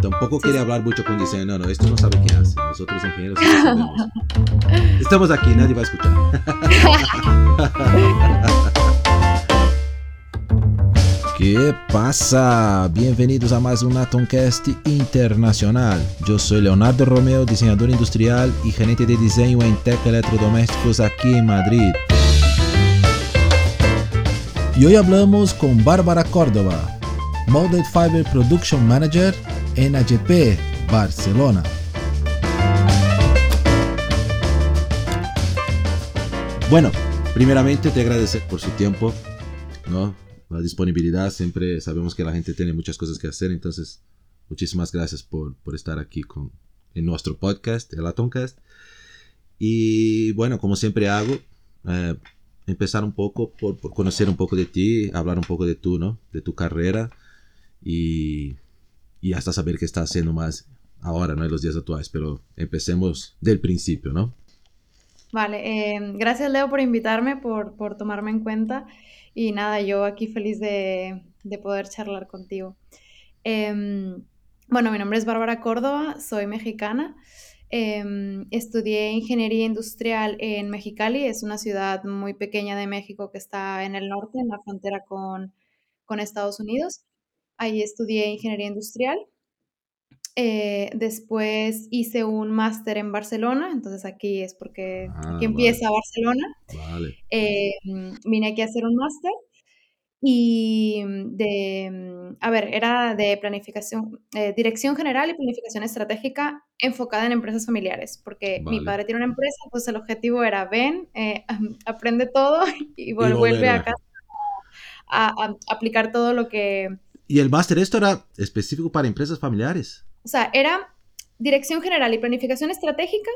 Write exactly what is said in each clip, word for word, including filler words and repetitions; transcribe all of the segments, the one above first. tampoco quiere hablar mucho con diseño. No, no, esto no sabe qué hace. Nosotros ingenieros no sabemos. Estamos aquí, nadie va a escuchar. ¿Qué pasa? Bienvenidos a más un Atomcast Internacional. Yo soy Leonardo Romeo, diseñador industrial y gerente de diseño en Tec Eletrodomésticos aquí en Madrid. Y hoy hablamos con Bárbara Córdoba, Molded Fiber Production Manager en N G P Barcelona. Bueno, primeramente te agradecer por su tiempo, ¿no? La disponibilidad, siempre sabemos que la gente tiene muchas cosas que hacer, entonces muchísimas gracias por, por estar aquí con, en nuestro podcast, el Atomcast. Y bueno, como siempre hago, eh, empezar un poco por, por conocer un poco de ti, hablar un poco de tú, ¿no? De tu carrera y, y hasta saber qué estás haciendo más ahora, ¿no? En los días actuales, pero empecemos del principio, ¿no? Vale, eh, gracias Leo por invitarme, por, por tomarme en cuenta y nada, yo aquí feliz de, de poder charlar contigo. Eh, bueno, mi nombre es Bárbara Córdoba, soy mexicana. Eh, estudié ingeniería industrial en Mexicali, es una ciudad muy pequeña de México que está en el norte, en la frontera con, con Estados Unidos. Ahí estudié ingeniería industrial. Eh, después hice un máster en Barcelona, entonces aquí es porque ah, aquí empieza vale. Barcelona. Vale. Eh, vine aquí a hacer un máster. Y de, a ver, era de planificación, eh, dirección general y planificación estratégica enfocada en empresas familiares, porque vale. mi padre tiene una empresa, pues el objetivo era ven, eh, aprende todo y, y vuelve a casa a, a aplicar todo lo que... ¿Y el máster esto era específico para empresas familiares? O sea, era dirección general y planificación estratégica,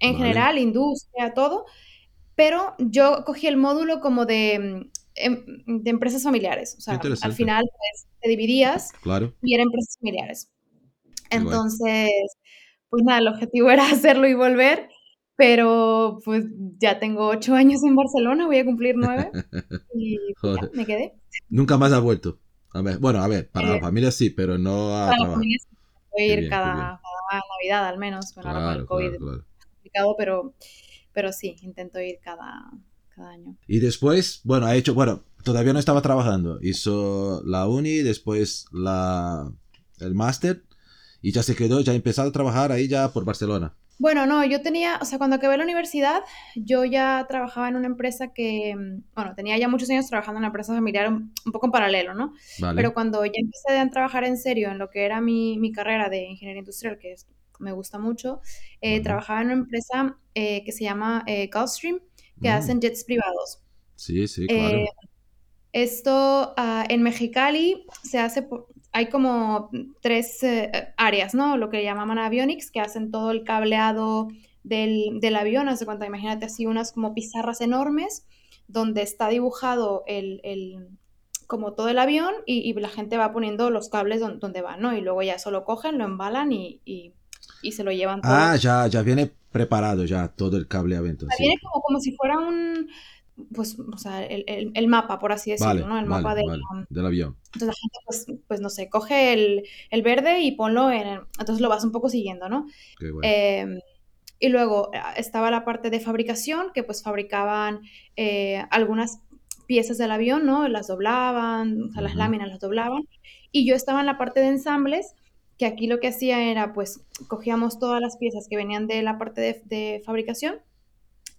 en vale. general, industria, todo, pero yo cogí el módulo como de... de empresas familiares, o sea, al final pues, te dividías claro. y eran empresas familiares. Entonces, igual. Pues nada, el objetivo era hacerlo y volver, pero pues ya tengo ocho años en Barcelona, voy a cumplir nueve y pues, ya, me quedé. Nunca más ha vuelto. A ver, bueno, a ver, para eh, la familia sí, pero no a para la familia sí, voy a ir bien, cada, cada Navidad al menos, bueno, claro, ahora con el COVID claro, claro. complicado, pero, pero sí, intento ir cada... año. Y después, bueno, ha hecho, bueno, todavía no estaba trabajando, hizo la uni, después la, el máster y ya se quedó, ya empezó a trabajar ahí ya por Barcelona. Bueno, no, yo tenía, o sea, cuando acabé la universidad, yo ya trabajaba en una empresa que, bueno, tenía ya muchos años trabajando en una empresa familiar un, un poco en paralelo, ¿no? Vale. Pero cuando ya empecé a trabajar en serio en lo que era mi, mi carrera de ingeniería industrial, que es, me gusta mucho, eh, vale. trabajaba en una empresa eh, que se llama eh, Gulfstream, que hacen jets privados. Sí, sí, claro. Eh, esto uh, en Mexicali se hace, por, hay como tres eh, áreas, ¿no? Lo que llamaban avionics, que hacen todo el cableado del, del avión, hace cuenta, imagínate así unas como pizarras enormes donde está dibujado el, el como todo el avión y, y la gente va poniendo los cables donde, donde van, ¿no? Y luego ya eso lo cogen, lo embalan y... y y se lo llevan todo. Ah, ya, ya viene preparado ya todo el cableado entonces. Viene como, como si fuera un, pues, o sea, el, el, el mapa, por así decirlo, vale, ¿no? El vale, mapa del, vale, um, del avión. Entonces la gente, pues, pues no sé, coge el, el verde y ponlo en el, entonces lo vas un poco siguiendo, ¿no? Qué bueno. Eh, y luego estaba la parte de fabricación, que pues fabricaban eh, algunas piezas del avión, ¿no? Las doblaban, o sea, las uh-huh. láminas las doblaban. Y yo estaba en la parte de ensambles, que aquí lo que hacía era, pues, cogíamos todas las piezas que venían de la parte de, de fabricación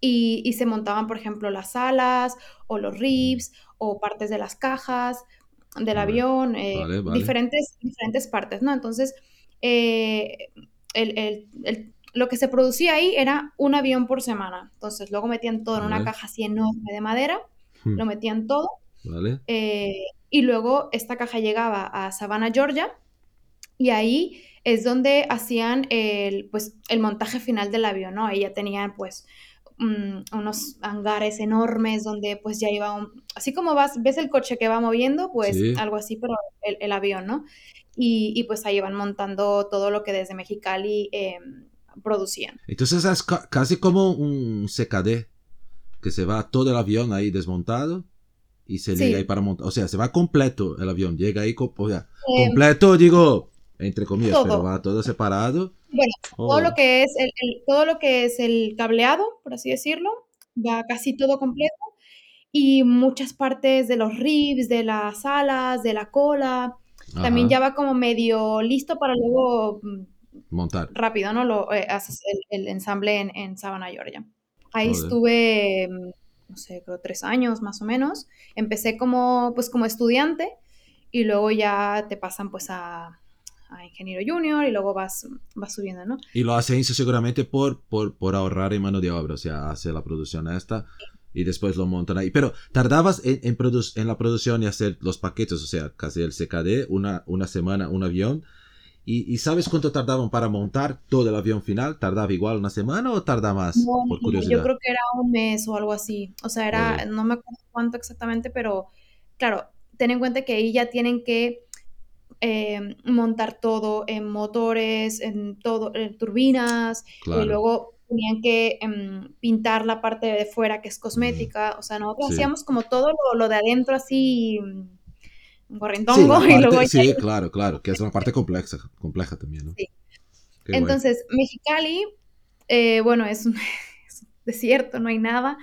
y, y se montaban, por ejemplo, las alas o los ribs o partes de las cajas del vale, avión, eh, vale, vale. Diferentes, diferentes partes, ¿no? Entonces, eh, el, el, el, lo que se producía ahí era un avión por semana. Entonces, luego metían todo vale. en una caja así enorme de madera, hmm. lo metían todo. Vale. Eh, y luego esta caja llegaba a Savannah, Georgia, y ahí es donde hacían el, pues, el montaje final del avión, ¿no? Ahí ya tenían, pues, um, unos hangares enormes donde, pues, ya iba un... Así como vas, ves el coche que va moviendo, pues, sí. algo así, pero el, el avión, ¿no? Y, y, pues, ahí van montando todo lo que desde Mexicali eh, producían. Entonces, es ca- casi como un C K D, que se va todo el avión ahí desmontado. Y se sí. llega ahí para montar. O sea, se va completo el avión. Llega ahí, co- o sea, eh, completo, digo... entre comillas, todo. Pero va todo separado. Bueno, oh. todo lo que es el, el, todo lo que es el cableado, por así decirlo, va casi todo completo. Y muchas partes de los ribs, de las alas, de la cola. Ajá. También ya va como medio listo para luego montar rápido, ¿no? Lo, eh, haces el, el ensamble en, en Savannah, Georgia. Ahí Joder. estuve, no sé, creo tres años más o menos. Empecé como, pues, como estudiante y luego ya te pasan pues a, a ingeniero junior y luego vas, vas subiendo, ¿no? Y lo hacen seguramente por, por, por ahorrar en mano de obra, o sea, hace la producción esta... Y después lo montan ahí. Pero tardabas en, en, produ- en la producción y hacer los paquetes, o sea, casi el C K D, una, una semana, un avión. Y, ¿Y sabes cuánto tardaban para montar todo el avión final? ¿Tardaba igual una semana o tardaba más? No, por curiosidad. Yo creo que era un mes o algo así. O sea, era, Oye. no me acuerdo cuánto exactamente, pero claro, ten en cuenta que ahí ya tienen que eh, montar todo en motores, en todo, en turbinas, claro. Y luego... tenían que um, pintar la parte de fuera que es cosmética, o sea, nosotros sí. hacíamos como todo lo, lo de adentro así, un correntongo. Sí, y luego sí ya... claro, claro, que es una parte compleja, compleja también, ¿no? Sí. Qué Entonces, guay. Mexicali, eh, bueno, es un, es un desierto, no hay nada,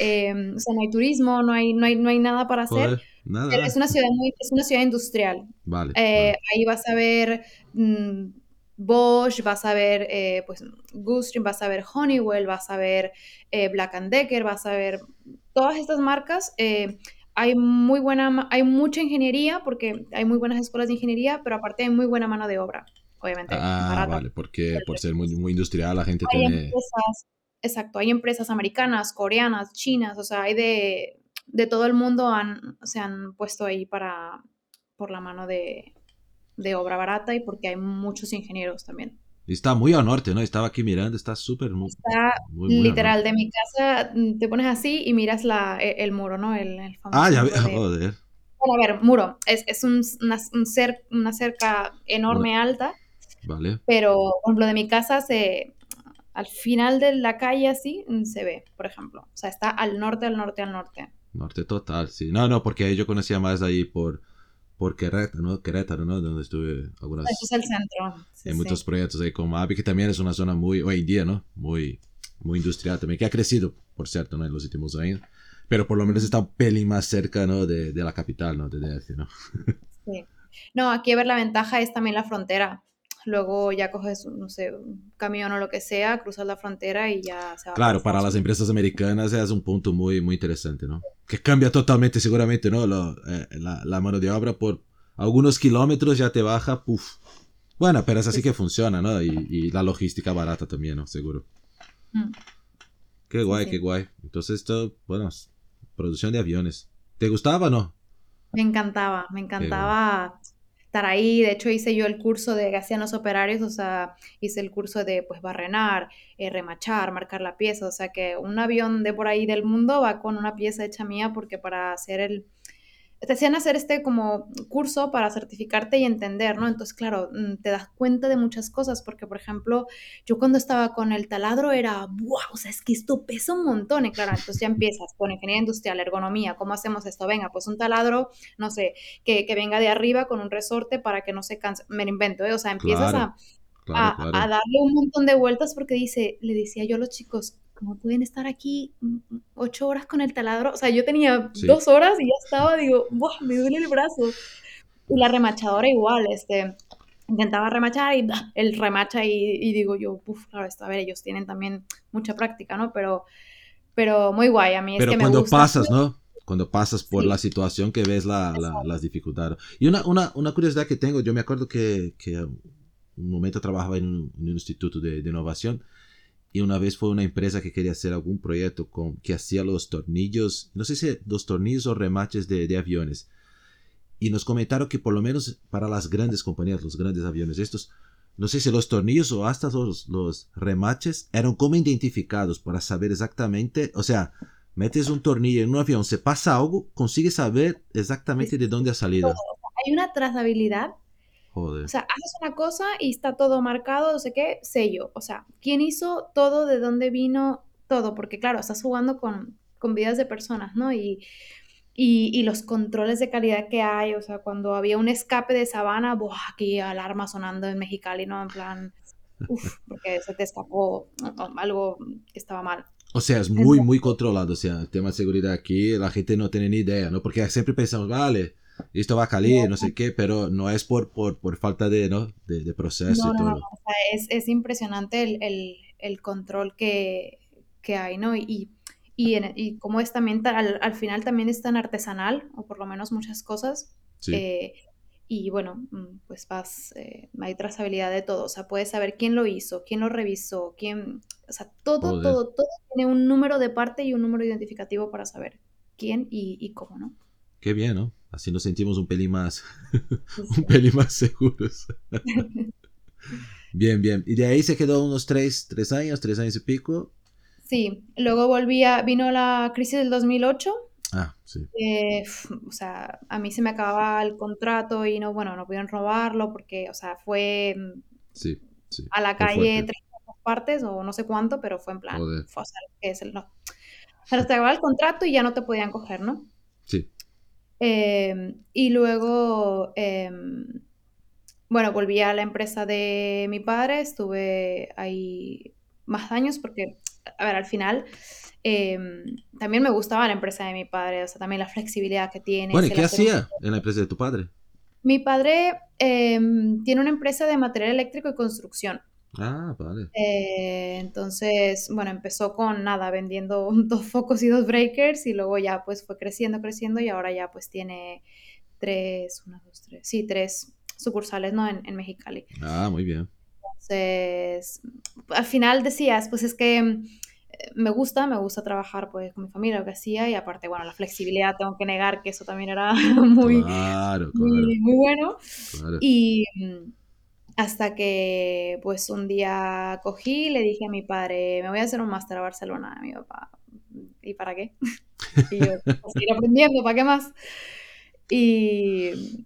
eh, o sea, no hay turismo, no hay, no hay, no hay nada para hacer. Joder. Nada. Pero es una ciudad muy, es una ciudad industrial. Vale. Eh, vale. Ahí vas a ver... Mmm, Bosch, vas a ver eh, pues, Gulfstream, vas a ver Honeywell, vas a ver eh, Black and Decker, vas a ver todas estas marcas. Eh, hay muy buena, hay mucha ingeniería porque hay muy buenas escuelas de ingeniería, pero aparte hay muy buena mano de obra, obviamente. Ah, barata, vale, porque por ser muy, muy industrial la gente hay tiene... Empresas, exacto, hay empresas americanas, coreanas, chinas, o sea, hay de, de todo el mundo han, se han puesto ahí para por la mano de... de obra barata y porque hay muchos ingenieros también. Está muy al norte, ¿no? Estaba aquí mirando, está súper... Está muy, muy literal, de mi casa te pones así y miras la, el, el muro, ¿no? El, el famoso ah, ya veo, de... joder. Bueno, a ver, muro, es, es un, una, un cer, una cerca enorme, bueno. alta, vale. Pero, por ejemplo, de mi casa se... al final de la calle así se ve, por ejemplo. O sea, está al norte, al norte, al norte. Norte total, sí. No, no, porque yo conocía más ahí por... por Querétaro, ¿no? Querétaro, ¿no? Donde estuve algunas... Eso es el centro. Sí, en sí. muchos proyectos ahí con M A B I, que también es una zona muy, hoy en día, ¿no? Muy, muy industrial también, que ha crecido, por cierto, ¿no? En los últimos años. Pero por lo menos está un pelín más cerca, ¿no? De, de la capital, ¿no? De D F, ¿no? Sí. No, aquí a ver, la ventaja es también la frontera. Luego ya coges, no sé, un camión o lo que sea, cruzas la frontera y ya se va. Claro, para las empresas americanas es un punto muy, muy interesante, ¿no? Que cambia totalmente, seguramente, ¿no? Lo, eh, la, la mano de obra por algunos kilómetros ya te baja, puff. Bueno, pero es así que funciona, ¿no? Y, y la logística barata también, ¿no? Seguro. Mm. Qué guay, sí, sí. qué guay. Entonces, esto, bueno, producción de aviones. ¿Te gustaba o no? Me encantaba, me encantaba... estar ahí, de hecho hice yo el curso de que hacían los operarios, o sea, hice el curso de pues barrenar, eh, remachar, marcar la pieza, o sea que un avión de por ahí del mundo va con una pieza hecha mía porque para hacer el, te hacían hacer este como curso para certificarte y entender, ¿no? Entonces, claro, te das cuenta de muchas cosas porque, por ejemplo, yo cuando estaba con el taladro era, wow, o sea, es que esto pesa un montón, y claro, entonces ya empiezas con ingeniería industrial, ergonomía, ¿cómo hacemos esto? Venga, pues un taladro, no sé, que, que venga de arriba con un resorte para que no se canse, me lo invento, ¿eh? O sea, empiezas claro, a, claro, a, claro. a darle un montón de vueltas porque dice, le decía yo a los chicos, ¿cómo pueden estar aquí ocho horas con el taladro? O sea, yo tenía sí. dos horas y ya estaba, digo, ¡buah, me duele el brazo! Y la remachadora igual, este, intentaba remachar y bah, el remacha y, y digo yo, ¡puf! Claro, esto, a ver, ellos tienen también mucha práctica, ¿no? Pero, pero muy guay, a mí pero es que me gusta. Pero cuando pasas, ¿no? Cuando pasas por sí. la situación que ves la, la, las dificultades. Y una, una, una curiosidad que tengo, yo me acuerdo que, que un momento trabajaba en un, en un instituto de, de innovación. Y una vez fue una empresa que quería hacer algún proyecto con, que hacía los tornillos, no sé si los tornillos o remaches de, de aviones. Y nos comentaron que por lo menos para las grandes compañías, los grandes aviones estos, no sé si los tornillos o hasta los, los remaches eran como identificados para saber exactamente, o sea, metes un tornillo en un avión, se pasa algo, consigues saber exactamente de dónde ha salido. Hay una trazabilidad. Joder. O sea, haces una cosa y está todo marcado, no sé qué, sello. O sea, quién hizo todo, de dónde vino todo. Porque, claro, estás jugando con, con vidas de personas, ¿no? Y, Y, y los controles de calidad que hay, o sea, cuando había un escape de Savannah, ¡buah! Aquí alarma sonando en Mexicali, ¿no? En plan, uff, porque se te escapó algo que estaba mal. O sea, es muy, muy controlado, o sea, el tema de seguridad aquí, la gente no tiene ni idea, ¿no? Porque siempre pensamos, vale, esto va a caer, no sé qué, pero no es por, por, por falta de, ¿no? de, de proceso no, y todo. No, no, o sea, es, es impresionante el, el, el control que, que hay, ¿no? Y... Y, en, y como es también, al, al final también es tan artesanal, o por lo menos muchas cosas, sí. eh, y bueno, pues vas, eh, hay trazabilidad de todo, o sea, puedes saber quién lo hizo, quién lo revisó, quién, o sea, todo, Joder. todo, todo tiene un número de parte y un número identificativo para saber quién y, y cómo, ¿no? Qué bien, ¿no? Así nos sentimos un pelín más, sí, sí. un pelín más seguros. Bien, bien, y de ahí se quedó unos tres, tres años, tres años y pico. Sí, luego volvía, vino la crisis del dos mil ocho, ah, sí. eh, o sea, a mí se me acababa el contrato y no, bueno, no pudieron robarlo porque, o sea, fue sí, sí, a la calle tres partes o no sé cuánto, pero fue en plan, fue, o sea, es el, no. O sea, te acababa el contrato y ya no te podían coger, ¿no? Sí. Eh, y luego, eh, bueno, volví a la empresa de mi padre, estuve ahí más años porque... A ver, al final, eh, también me gustaba la empresa de mi padre, o sea, también la flexibilidad que tiene. Bueno, ¿y qué hacía en la empresa de tu padre? Mi padre eh, tiene una empresa de material eléctrico y construcción. Ah, vale. Eh, entonces, bueno, empezó con nada, vendiendo dos focos y dos breakers, y luego ya pues fue creciendo, creciendo, y ahora ya pues tiene tres, una, dos, tres, sí, tres sucursales, ¿no? En, en Mexicali. Ah, muy bien. Entonces, al final decías, pues es que me gusta, me gusta trabajar pues con mi familia, lo que hacía, y aparte, bueno, la flexibilidad, tengo que negar que eso también era muy, claro, claro. muy, muy bueno. Claro. Y hasta que pues un día cogí y le dije a mi padre, me voy a hacer un máster a Barcelona, a mi papá, ¿y para qué? Y yo, pues ir aprendiendo, ¿para qué más? Y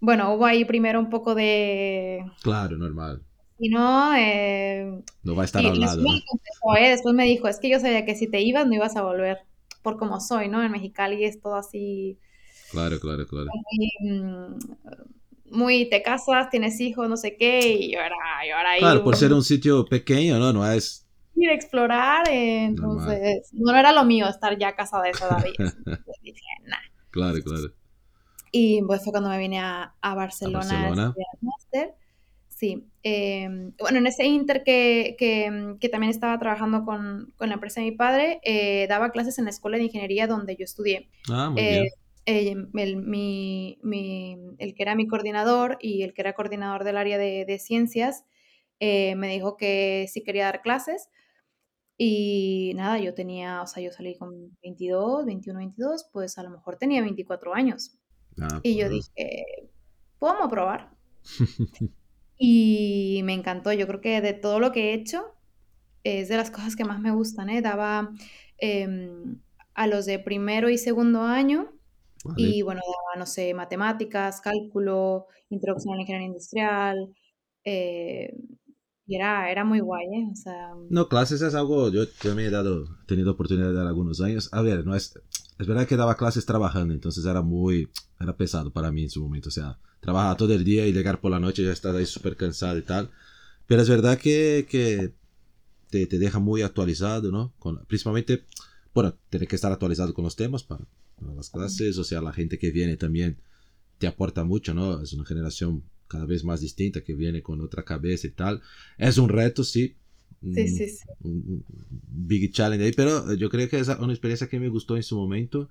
bueno, hubo ahí primero un poco de... Claro, normal. Y no, eh, no va a estar al lado, ¿no? ¿eh? Después me dijo, es que yo sabía que si te ibas no ibas a volver, por como soy, ¿no? En Mexicali es todo así... Claro, claro, claro. Muy, muy te casas, tienes hijos, no sé qué, y yo era, yo era ahí... Claro, por ser un sitio pequeño, ¿no? No es... Ir a explorar, eh, entonces... No, no era lo mío estar ya casada de esa edad. Entonces dije, nah. Claro, claro. Y pues fue cuando me vine a, a Barcelona a Barcelona. estudiar máster. Sí, eh, bueno, en ese inter que, que, que también estaba trabajando con, con la empresa de mi padre, eh, daba clases en la escuela de ingeniería donde yo estudié. Ah, muy eh, bien. Eh, el, mi, mi, el que era mi coordinador y el que era coordinador del área de, de ciencias eh, me dijo que sí quería dar clases y nada, yo tenía, o sea, yo salí con veintidós, veintiuno, veintidós, pues a lo mejor tenía veinticuatro años. Ah, y yo dije, ¿podemos probar? Y me encantó, yo creo que de todo lo que he hecho, es de las cosas que más me gustan, ¿eh? Daba eh, a los de primero y segundo año, vale. Y bueno, daba, no sé, matemáticas, cálculo, introducción a la ingeniería industrial, eh, y era, era muy guay, ¿eh? O sea... No, clases es algo, yo también he dado, he tenido oportunidad de dar algunos años, a ver, no es... Es verdad que daba clases trabajando, entonces era muy, era pesado para mí en su momento, o sea, trabajaba todo el día y llegar por la noche ya estás ahí súper cansado y tal, pero es verdad que, que te, te deja muy actualizado, ¿no? Con, principalmente, bueno, tienes que estar actualizado con los temas para, para las clases, o sea, la gente que viene también te aporta mucho, ¿no? Es una generación cada vez más distinta que viene con otra cabeza y tal, es un reto, sí. Sí, sí, sí. Un big challenge ahí, pero yo creo que es una experiencia que me gustó en su momento.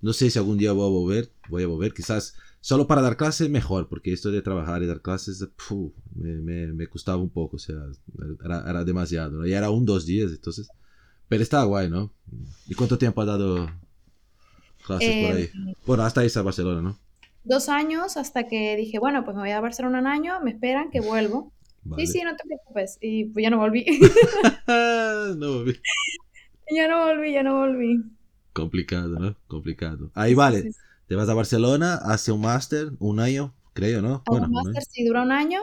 No sé si algún día voy a volver, voy a volver, quizás solo para dar clases mejor, porque esto de trabajar y dar clases puh, me, me, me costaba un poco, o sea, era, era demasiado, ¿no? Y era un, dos días, entonces, pero está guay, ¿no? ¿Y cuánto tiempo has dado clases eh, por ahí? Bueno, hasta ahí está Barcelona, ¿no? Dos años hasta que dije, bueno, pues me voy a Barcelona un año, me esperan que vuelvo. Vale. Sí, sí, no te preocupes. Y pues ya no volví. no volví. Ya no volví, ya no volví. Complicado, ¿no? Complicado. Ahí vale. Sí, sí. Te vas a Barcelona, hace un máster, un año, creo, ¿no? Bueno, un máster sí dura un año.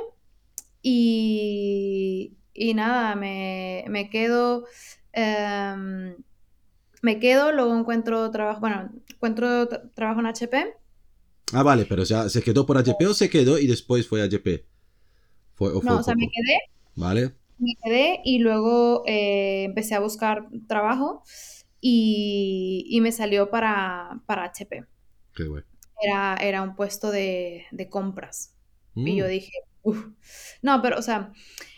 Y, y nada, me, me quedo... Um, me quedo, luego encuentro trabajo, bueno, encuentro tra- trabajo en H P. Ah, vale, pero ya se quedó por H P o se quedó y después fue a H P. Fue, o fue, no, o sea, fue, me quedé. Vale. Me quedé y luego eh, empecé a buscar trabajo y, y me salió para, para H P. Qué bueno. Era, era un puesto de, de compras. Mm. Y yo dije, uff. No, pero, o sea,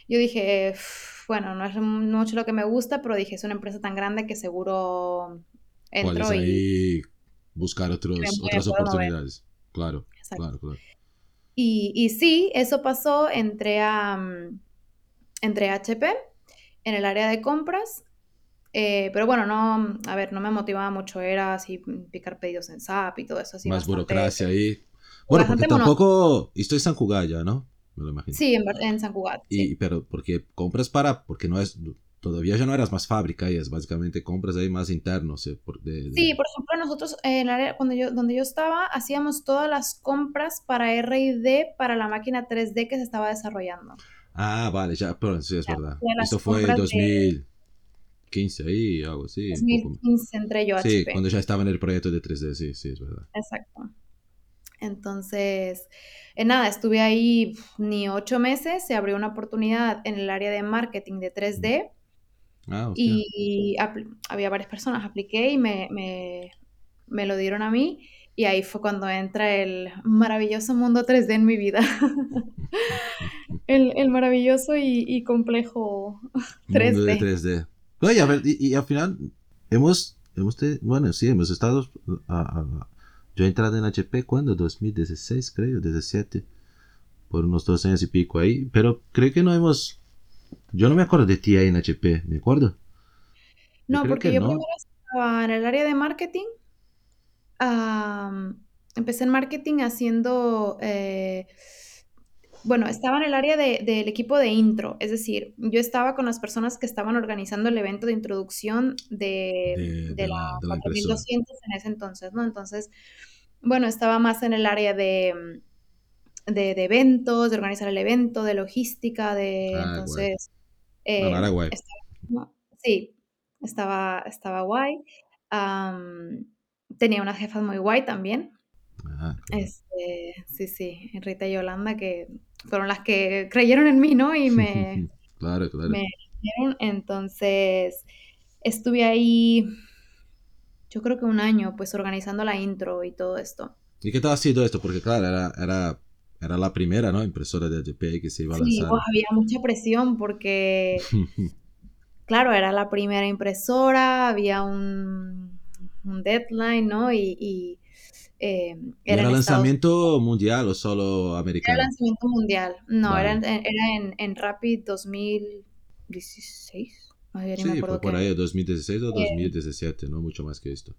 yo dije, uff, bueno, no es mucho lo que me gusta, pero dije, es una empresa tan grande que seguro entro. ¿Cuál es ahí? Y buscar otros, otras oportunidades. Mover. Claro, exacto. Claro, claro. Y, y sí, eso pasó. Entré a, um, entré a H P en el área de compras. Eh, pero bueno, no, a ver, no me motivaba mucho, era así picar pedidos en S A P y todo eso. Así más bastante, burocracia ahí. Bueno, porque tampoco, esto es San Cugat ya, ¿no? Me lo imagino. Sí, en, en San Cugat. Y, sí. Pero porque compras para, porque no es, todavía ya no eras más fábrica, ya es básicamente compras ahí más internos. Eh, por, de, de... Sí, por ejemplo, nosotros en el área cuando yo, donde yo estaba, hacíamos todas las compras para R y D, para la máquina tres D que se estaba desarrollando. Ah, vale, ya, pero sí, es ya, verdad. Esto fue en dos mil... De... quince ahí, algo así. dos mil quince entré yo a H P. Sí, cuando ya estaba en el proyecto de tres D, sí, sí, es verdad. Exacto. Entonces, eh, nada, estuve ahí ni ocho meses, se abrió una oportunidad en el área de marketing de tres D. Ah, hostia. Y apl- había varias personas, apliqué y me, me, me lo dieron a mí. Y ahí fue cuando entra el maravilloso mundo tres D en mi vida. el, el maravilloso y, y complejo tres D. Mundo de tres D. No, y, a ver, y, y al final hemos, hemos te, bueno, sí, hemos estado, a, a, yo he entrado en H P cuando, dos mil dieciséis creo, diecisiete, por unos dos años y pico ahí, pero creo que no hemos, yo no me acuerdo de ti ahí en H P, ¿me acuerdo? No, yo porque yo no. Primero estaba en el área de marketing, um, empecé en marketing haciendo... Eh, Bueno, estaba en el área de, del equipo de intro, es decir, yo estaba con las personas que estaban organizando el evento de introducción de, de, de, de la, la cuatro mil doscientos en ese entonces, ¿no? Entonces, bueno, estaba más en el área de, de, de eventos, de organizar el evento, de logística, de... Ah, entonces... Guay. Eh, no, era guay. Estaba, sí, estaba, estaba guay. Um, tenía unas jefas muy guay también. Ah, claro. Este, sí, sí, Rita y Yolanda, que fueron las que creyeron en mí, ¿no? Y me... Claro, claro. Me, entonces, estuve ahí, yo creo que un año, pues, organizando la intro y todo esto. ¿Y qué tal ha sido esto? Porque, claro, era, era, era la primera, ¿no? Impresora de H P que se iba a lanzar. Sí, pues, había mucha presión porque, claro, era la primera impresora, había un, un deadline, ¿no? Y... y Eh, era, ¿era lanzamiento Estados... mundial o solo americano? Era lanzamiento mundial, no, vale. era, era en, en Rapid dos mil dieciséis. Ay, sí, me por que... ahí, dos mil dieciséis o dos mil diecisiete, eh... no mucho más que esto.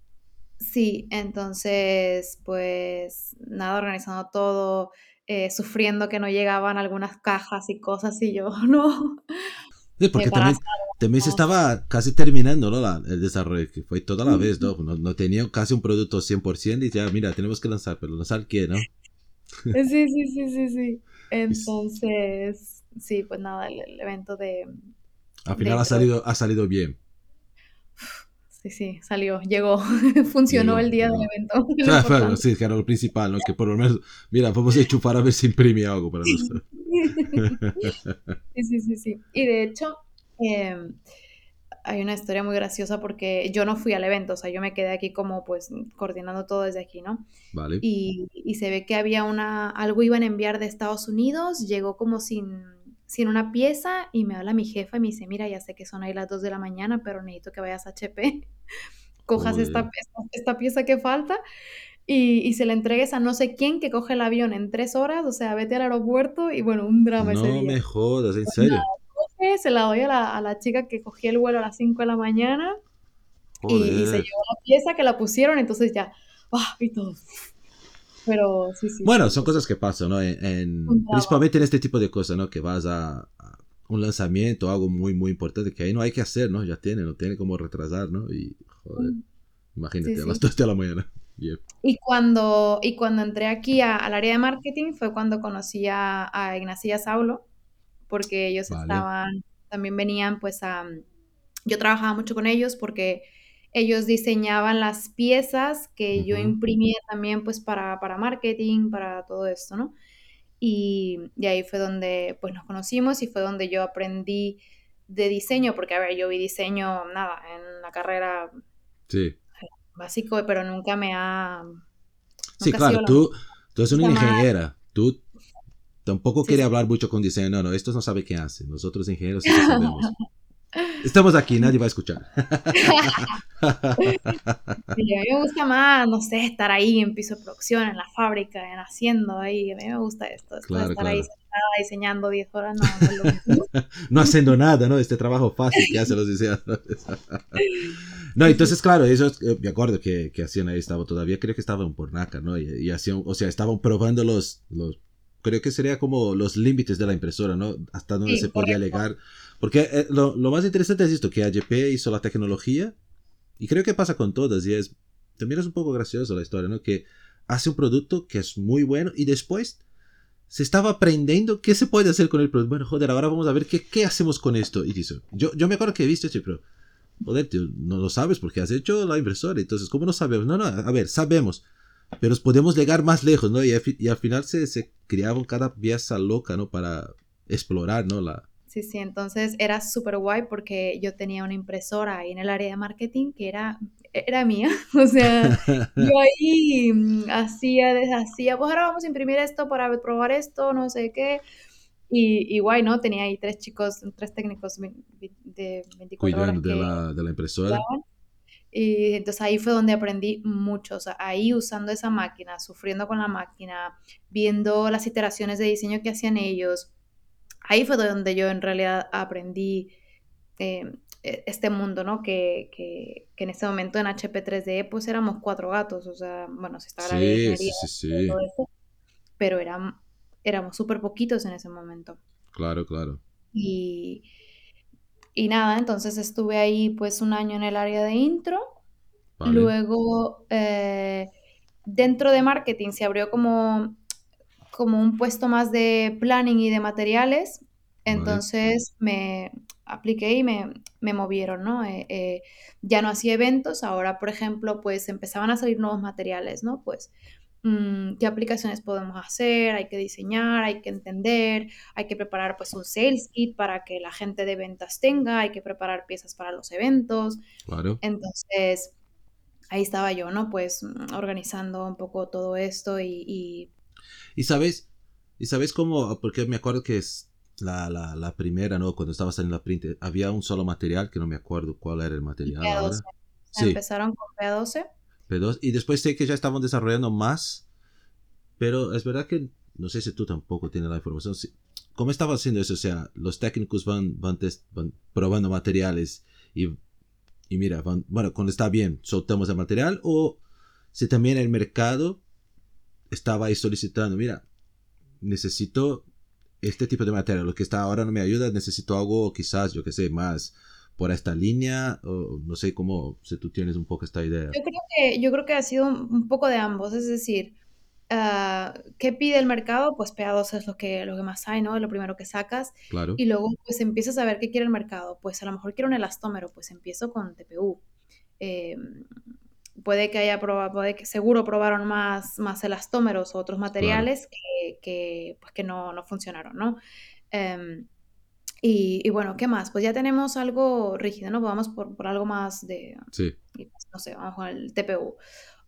Sí, entonces, pues, nada, organizando todo, eh, sufriendo que no llegaban algunas cajas y cosas y yo, no. Sí, porque también, también se estaba casi terminando, ¿no? La, el desarrollo, que fue toda la mm-hmm. vez, ¿no? ¿no? No tenía casi un producto cien por ciento y ya, mira, tenemos que lanzar, pero ¿lanzar qué, no? Sí, sí, sí, sí, sí. Entonces, sí, pues nada, el, el evento de... Al final de... ha salido ha salido bien. Sí, sí, salió, llegó, funcionó llegó, el día llegó. Del evento. Claro, claro, sí, que era lo principal, ¿no? Que por lo menos, mira, vamos a enchufar a ver si imprime algo para nosotros. Sí, sí, sí, sí. Y de hecho, eh, hay una historia muy graciosa porque yo no fui al evento, o sea, yo me quedé aquí como, pues, coordinando todo desde aquí, ¿no? Vale. Y, y se ve que había una, algo iban a enviar de Estados Unidos, llegó como sin, sin una pieza y me habla mi jefa y me dice, mira, ya sé que son ahí las dos de la mañana, pero necesito que vayas a H P, cojas esta, esta pieza que falta. Y, y se la entregues a no sé quién que coge el avión en tres horas, o sea, vete al aeropuerto y bueno, un drama no ese día. No me jodas, ¿en pues serio? Nada, coge, se la doy a la, a la chica que cogía el vuelo a las cinco de la mañana y, y se llevó la pieza que la pusieron, entonces ya, ¡ah! Y todo. Pero sí, sí. Bueno, sí, son sí. Cosas que pasan, ¿no? En, en, principalmente en este tipo de cosas, ¿no? Que vas a, a un lanzamiento, algo muy, muy importante que ahí no hay que hacer, ¿no? Ya tiene, no tiene como retrasar, ¿no? Y, joder, mm. imagínate, sí, a las dos de la mañana. Yep. Y cuando y cuando entré aquí a, al área de marketing fue cuando conocí a, a Ignacia Saulo, porque ellos vale. estaban, también venían pues a, yo trabajaba mucho con ellos porque Ellos diseñaban las piezas que uh-huh. yo imprimía también pues para, para marketing, para todo esto, ¿no? Y, y ahí fue donde pues nos conocimos y fue donde yo aprendí de diseño, porque a ver, yo vi diseño, nada, en la carrera sí. básico, pero nunca me ha... Nunca sí, claro, tú, tú eres una ingeniera, tú tampoco sí, quieres sí. hablar mucho con diseño, no, no, estos no saben qué hacen, nosotros ingenieros sí sabemos. Estamos aquí, nadie va a escuchar. Sí, a mí me gusta más, no sé, estar ahí en piso de producción, en la fábrica, en haciendo ahí. A mí me gusta esto, esto claro, de estar claro. ahí sentada diseñando diez horas. No, no, no haciendo nada, ¿no? Este trabajo fácil que hacen los diseñadores. No, entonces, claro, eso me acuerdo que, que hacían ahí, estaba todavía, creo que estaba en Pornaca, ¿no? Y, y hacían, o sea, estaban probando los, los, creo que sería como los límites de la impresora, ¿no? Hasta donde sí, se podía llegar. Porque lo, lo más interesante es esto, que H P hizo la tecnología, y creo que pasa con todas, y es, también es un poco gracioso la historia, ¿no? Que hace un producto que es muy bueno, y después se estaba aprendiendo qué se puede hacer con el producto. Bueno, joder, ahora vamos a ver qué, qué hacemos con esto. Y dice, yo, yo me acuerdo que he visto esto, pero, joder, tío, no lo sabes porque has hecho la impresora, entonces, ¿cómo no sabemos? No, no, a ver, sabemos, pero podemos llegar más lejos, ¿no? Y, y al final se, se creaban cada pieza loca, ¿no? Para explorar, ¿no? La... Sí, sí, entonces era súper guay porque yo tenía una impresora ahí en el área de marketing que era, era mía, o sea, yo ahí hacía, deshacía, pues ahora vamos a imprimir esto para probar esto, no sé qué, y, y guay, ¿no? Tenía ahí tres chicos, tres técnicos de veinticuatro horas que... Cuidando de la, de la impresora. Daban. Y entonces ahí fue donde aprendí mucho, o sea, ahí usando esa máquina, sufriendo con la máquina, viendo las iteraciones de diseño que hacían ellos. Ahí fue donde yo en realidad aprendí eh, este mundo, ¿no? Que, que, que en ese momento en H P tres D pues éramos cuatro gatos, o sea, bueno, se estaba sí, la ingeniería sí, sí, sí. todo eso, pero eran, éramos súper poquitos en ese momento. Claro, claro. Y, y nada, entonces estuve ahí pues un año en el área de intro, vale. Luego eh, dentro de marketing se abrió como... como un puesto más de planning y de materiales, entonces vale. me apliqué y me, me movieron, ¿no? Eh, eh, ya no hacía eventos, ahora, por ejemplo, pues empezaban a salir nuevos materiales, ¿no? Pues, mmm, ¿qué aplicaciones podemos hacer? Hay que diseñar, hay que entender, hay que preparar, pues, un sales kit para que la gente de ventas tenga, hay que preparar piezas para los eventos. Claro. Entonces, ahí estaba yo, ¿no? Pues, organizando un poco todo esto y... y Y sabes, y sabes cómo, porque me acuerdo que es la, la, la primera, ¿no? Cuando estaba saliendo la print, había un solo material, que no me acuerdo cuál era el material. P doce. Ahora. Sí. Empezaron con P doce. P doce. Y después sé que ya estaban desarrollando más, pero es verdad que, no sé si tú tampoco tienes la información. ¿Cómo estaba haciendo eso? O sea, los técnicos van, van, test, van probando materiales y, y mira, van, bueno, cuando está bien, soltamos el material, o si también el mercado... estaba ahí solicitando, mira, necesito este tipo de material, lo que está ahora no me ayuda, necesito algo quizás, yo qué sé, más por esta línea, o no sé cómo, si tú tienes un poco esta idea. Yo creo que, yo creo que ha sido un poco de ambos, es decir, uh, ¿qué pide el mercado? Pues P A dos es lo que, lo que más hay, ¿no? Es lo primero que sacas. Claro. Y luego pues empiezas a ver qué quiere el mercado, pues a lo mejor quiero un elastómero, pues empiezo con T P U. Eh... Puede que haya probado, puede que seguro probaron más, más elastómeros o otros materiales claro. que, que, pues que no, no funcionaron, ¿no? Um, y, y bueno, ¿qué más? Pues ya tenemos algo rígido, ¿no? Vamos por, por algo más de... Sí. No sé, vamos con el T P U.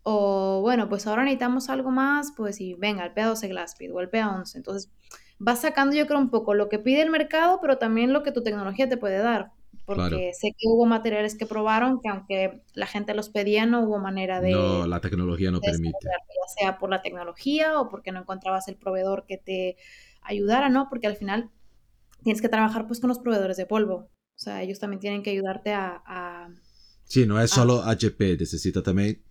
O bueno, pues ahora necesitamos algo más, pues y venga, el P doce Glasspeed o el P once. Entonces vas sacando yo creo un poco lo que pide el mercado, pero también lo que tu tecnología te puede dar. Porque claro. sé que hubo materiales que probaron que aunque la gente los pedía no hubo manera de... No, la tecnología no permite. Ya sea por la tecnología o porque no encontrabas el proveedor que te ayudara, ¿no? Porque al final tienes que trabajar pues con los proveedores de polvo. O sea, ellos también tienen que ayudarte a... a sí, no es a, solo H P, necesita también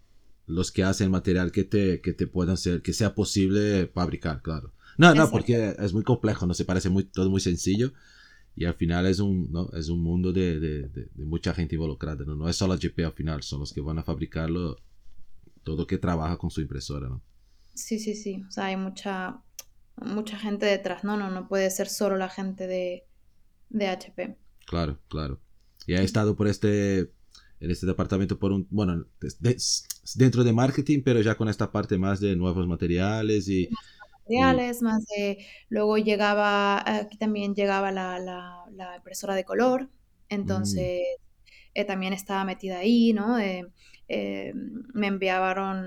los que hacen material que te, que te puedan ser, que sea posible fabricar, claro. No, no, porque es muy complejo, no se parece muy, todo muy sencillo. Y al final es un, ¿no? es un mundo de, de, de, de mucha gente involucrada, ¿no? No es solo H P al final, son los que van a fabricarlo, todo que trabaja con su impresora, ¿no? Sí, sí, sí, o sea, hay mucha, mucha gente detrás, ¿no? No, no puede ser solo la gente de, de H P. Claro, claro. Y ha estado por este, en este departamento por un, bueno, de, dentro de marketing, pero ya con esta parte más de nuevos materiales y... Materiales, y... más de... Luego llegaba, aquí también llegaba la, la, la impresora de color, entonces mm. eh, también estaba metida ahí, ¿no? Eh, eh, me enviaron,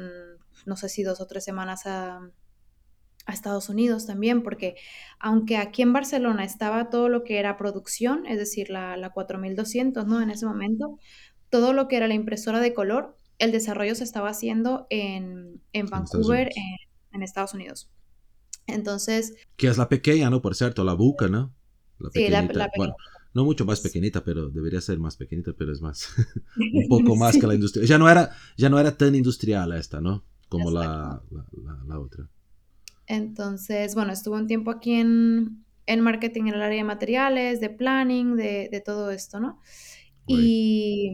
no sé si dos o tres semanas a... a Estados Unidos también, porque aunque aquí en Barcelona estaba todo lo que era producción, es decir, la, la cuatro mil doscientos, ¿no? En ese momento, todo lo que era la impresora de color, el desarrollo se estaba haciendo en, en Vancouver, Estados en, en Estados Unidos. Entonces... Que es la pequeña, ¿no? Por cierto, la buca, ¿no? La sí, la, la pequeña. Bueno, no mucho más pequeñita, pero debería ser más pequeñita, pero es más, un poco más sí. que la industrial. Ya no era, ya no era tan industrial esta, ¿no? Como la, la, la, la otra. Entonces, bueno, estuve un tiempo aquí en, en marketing, en el área de materiales, de planning, de, de todo esto, ¿no? Y,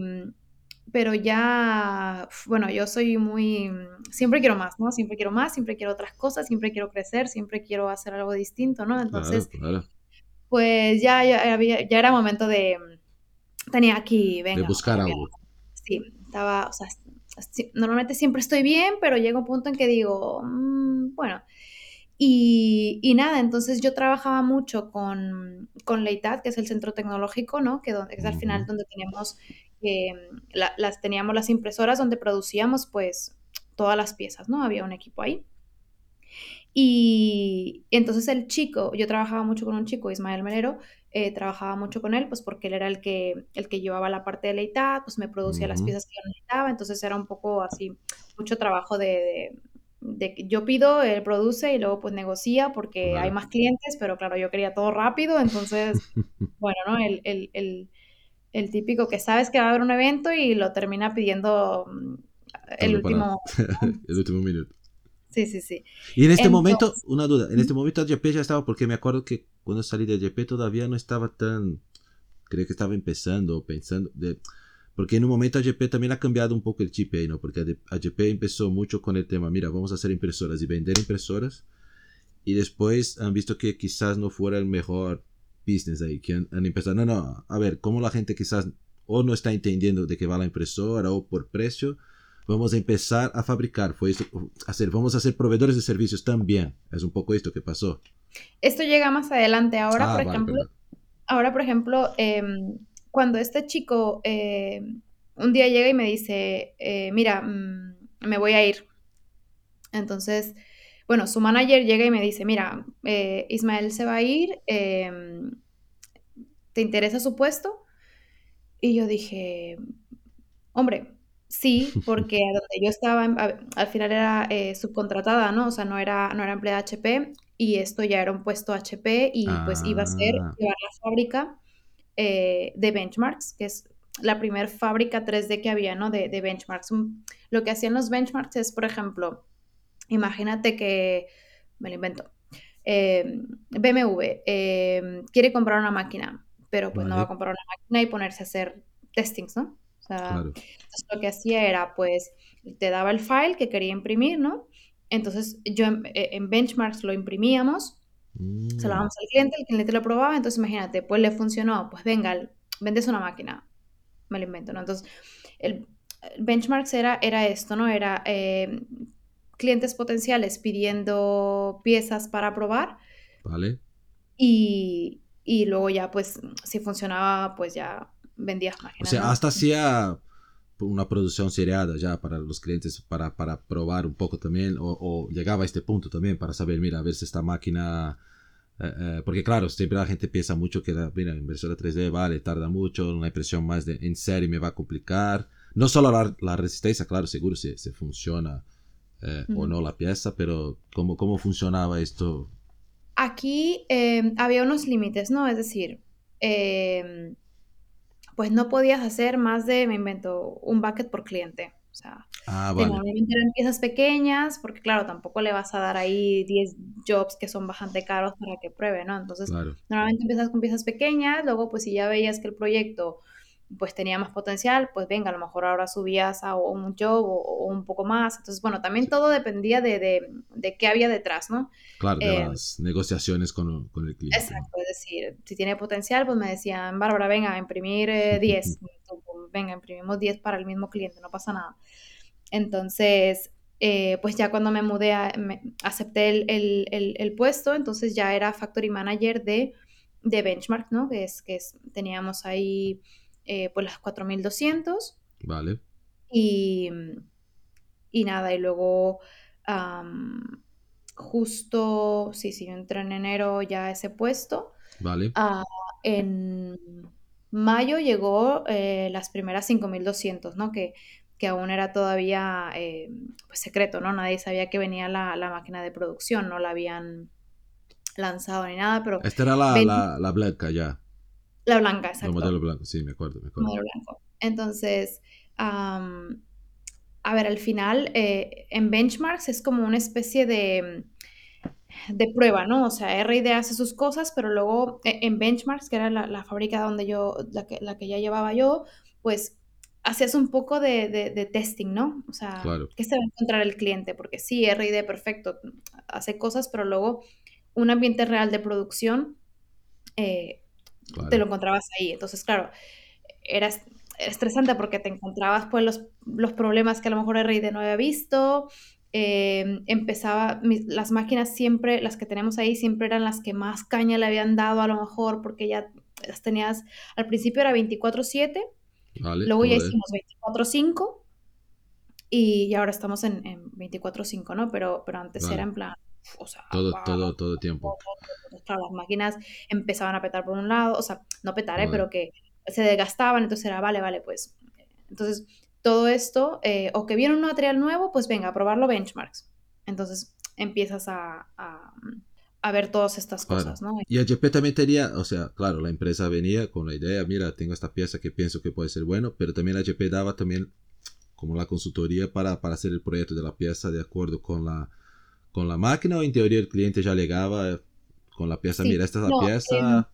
pero ya, bueno, yo soy muy, siempre quiero más, ¿no? Siempre quiero más, siempre quiero otras cosas, siempre quiero crecer, siempre quiero hacer algo distinto, ¿no? Entonces, claro, claro. pues ya, ya, había, ya era momento de, tenía aquí, venga. De buscar algo. Sí, estaba, o sea, normalmente siempre estoy bien, pero llega un punto en que digo, mmm, bueno... Y, y nada, entonces yo trabajaba mucho con, con Leitat, que es el centro tecnológico, ¿no? Que, donde, que es al final donde teníamos, eh, la, las, teníamos las impresoras donde producíamos, pues, todas las piezas, ¿no? Había un equipo ahí. Y, y entonces el chico, yo trabajaba mucho con un chico, Ismael Melero, eh, trabajaba mucho con él, pues, porque él era el que, el que llevaba la parte de Leitat, pues, me producía uh-huh. las piezas que yo necesitaba, entonces era un poco así, mucho trabajo de... de De, yo pido, él produce y luego pues negocia porque claro. hay más clientes, pero claro, yo quería todo rápido, entonces, bueno, ¿no? El, el, el, el típico que sabes que va a haber un evento y lo termina pidiendo el último... el último minuto. Sí, sí, sí. Y en este entonces, momento, una duda, en este momento el G P ya estaba, porque me acuerdo que cuando salí del G P todavía no estaba tan... Creo que estaba empezando, pensando... de Porque en un momento A G P también ha cambiado un poco el chip ahí, ¿no? Porque A G P empezó mucho con el tema, mira, vamos a hacer impresoras y vender impresoras. Y después han visto que quizás no fuera el mejor business ahí, que han, han empezado, no, no, a ver, como la gente quizás o no está entendiendo de qué va la impresora o por precio, vamos a empezar a fabricar, fue esto, hacer, vamos a ser proveedores de servicios también. Es un poco esto que pasó. Esto llega más adelante. Ahora, ah, por vale, ejemplo, perdón. ahora, por ejemplo, eh, cuando este chico eh, un día llega y me dice, eh, mira, mm, me voy a ir. Entonces, bueno, su manager llega y me dice, mira, eh, Ismael se va a ir, eh, ¿te interesa su puesto? Y yo dije, hombre, sí, porque donde yo estaba, a, al final era eh, subcontratada, ¿no? O sea, no era, no era empleada H P, y esto ya era un puesto H P, y ah. pues iba a ser llevar la fábrica. Eh, de Benchmarks, que es la primera fábrica tres D que había, ¿no? De, de Benchmarks. Lo que hacían los Benchmarks es, por ejemplo, imagínate que, me lo invento, eh, B M W eh, quiere comprar una máquina, pero pues vale. no va a comprar una máquina y ponerse a hacer testings, ¿no? O sea, claro. Entonces lo que hacía era, pues, te daba el file que quería imprimir, ¿no? Entonces yo en, en Benchmarks lo imprimíamos, se lo damos al cliente, el cliente lo probaba, entonces imagínate, pues le funcionó, pues venga, vendes una máquina, me lo invento, ¿no? Entonces, el, el Benchmarks era, era esto, ¿no? Era eh, clientes potenciales pidiendo piezas para probar. Vale. Y, y luego ya, pues, si funcionaba, pues ya vendías máquinas. O sea, ¿no? Hasta hacía una producción seriada ya para los clientes, para, para probar un poco también, o, o llegaba a este punto también para saber, mira, a ver si esta máquina, eh, eh, porque claro, siempre la gente piensa mucho que la, mira, la impresora tres D vale, tarda mucho, una impresión más de, en serie me va a complicar, no solo la, la resistencia, claro, seguro si, si funciona eh, uh-huh. o no la pieza, pero ¿cómo, cómo funcionaba esto? Aquí eh, había unos límites, ¿no? Es decir, eh, pues no podías hacer más de, me invento, un bucket por cliente. O sea, ah, vale. Normalmente eran piezas pequeñas, porque claro, tampoco le vas a dar ahí diez jobs que son bastante caros para que pruebe, ¿no? Entonces, claro. Normalmente empiezas con piezas pequeñas, luego pues si ya veías que el proyecto pues tenía más potencial, pues venga, a lo mejor ahora subías a un job o, o un poco más. Entonces, bueno, también sí. todo dependía de, de, de qué había detrás, ¿no? Claro, de eh, las negociaciones con, con el cliente. Exacto, es decir, si tiene potencial, pues me decían, Bárbara, venga, a imprimir eh, diez. venga, imprimimos diez para el mismo cliente, no pasa nada. Entonces, eh, pues ya cuando me mudé, a, me, acepté el, el, el, el puesto, entonces ya era Factory Manager de, de Benchmark, ¿no? Que es, que es, teníamos ahí, eh, pues las cuatro mil doscientos. Vale. Y, y nada, y luego... Um, justo, sí, sí, yo entré en enero ya a ese puesto. Vale. Uh, en mayo llegó eh, las primeras cinco mil doscientos, ¿no? Que, que aún era todavía eh, pues secreto, ¿no? Nadie sabía que venía la, la máquina de producción, no la habían lanzado ni nada, pero... Esta era la, ven... la, la blanca ya. La blanca, exacto. El modelo blanco, sí, me acuerdo, me acuerdo. El modelo blanco. Entonces... Um, a ver, al final, eh, en Benchmarks es como una especie de, de prueba, ¿no? O sea, R y D hace sus cosas, pero luego eh, en Benchmarks, que era la, la fábrica donde yo, la que, la que ya llevaba yo, pues hacías un poco de, de, de testing, ¿no? O sea, claro. ¿Qué se va a encontrar el cliente? Porque sí, R y D, perfecto, hace cosas, pero luego un ambiente real de producción, eh, claro. Te lo encontrabas ahí. Entonces, claro, eras... estresante porque te encontrabas pues los, los problemas que a lo mejor R y D no había visto, eh, empezaba, mis, las máquinas siempre, las que tenemos ahí siempre eran las que más caña le habían dado a lo mejor porque ya las tenías, al principio era veinticuatro siete, vale, luego ya hicimos veinticuatro cinco y, y ahora estamos en, en veinticuatro cinco, ¿no? Pero, pero antes vale. Era en plan, o sea, todo, wow, todo, todo el tiempo. Todo, todo, todo, las máquinas empezaban a petar por un lado, o sea, no petar, vale. eh, pero que se desgastaban, entonces era, vale, vale, pues. Entonces, todo esto, eh, o que viene un material nuevo, pues venga, a probarlo Benchmarks. Entonces, empiezas a, a, a ver todas estas claro. cosas, ¿no? Y H P también tenía, o sea, claro, la empresa venía con la idea, mira, tengo esta pieza que pienso que puede ser bueno, pero también H P daba también como la consultoría para, para hacer el proyecto de la pieza de acuerdo con la, con la máquina, o en teoría el cliente ya llegaba con la pieza, sí. Mira, esta es la no, pieza... Eh,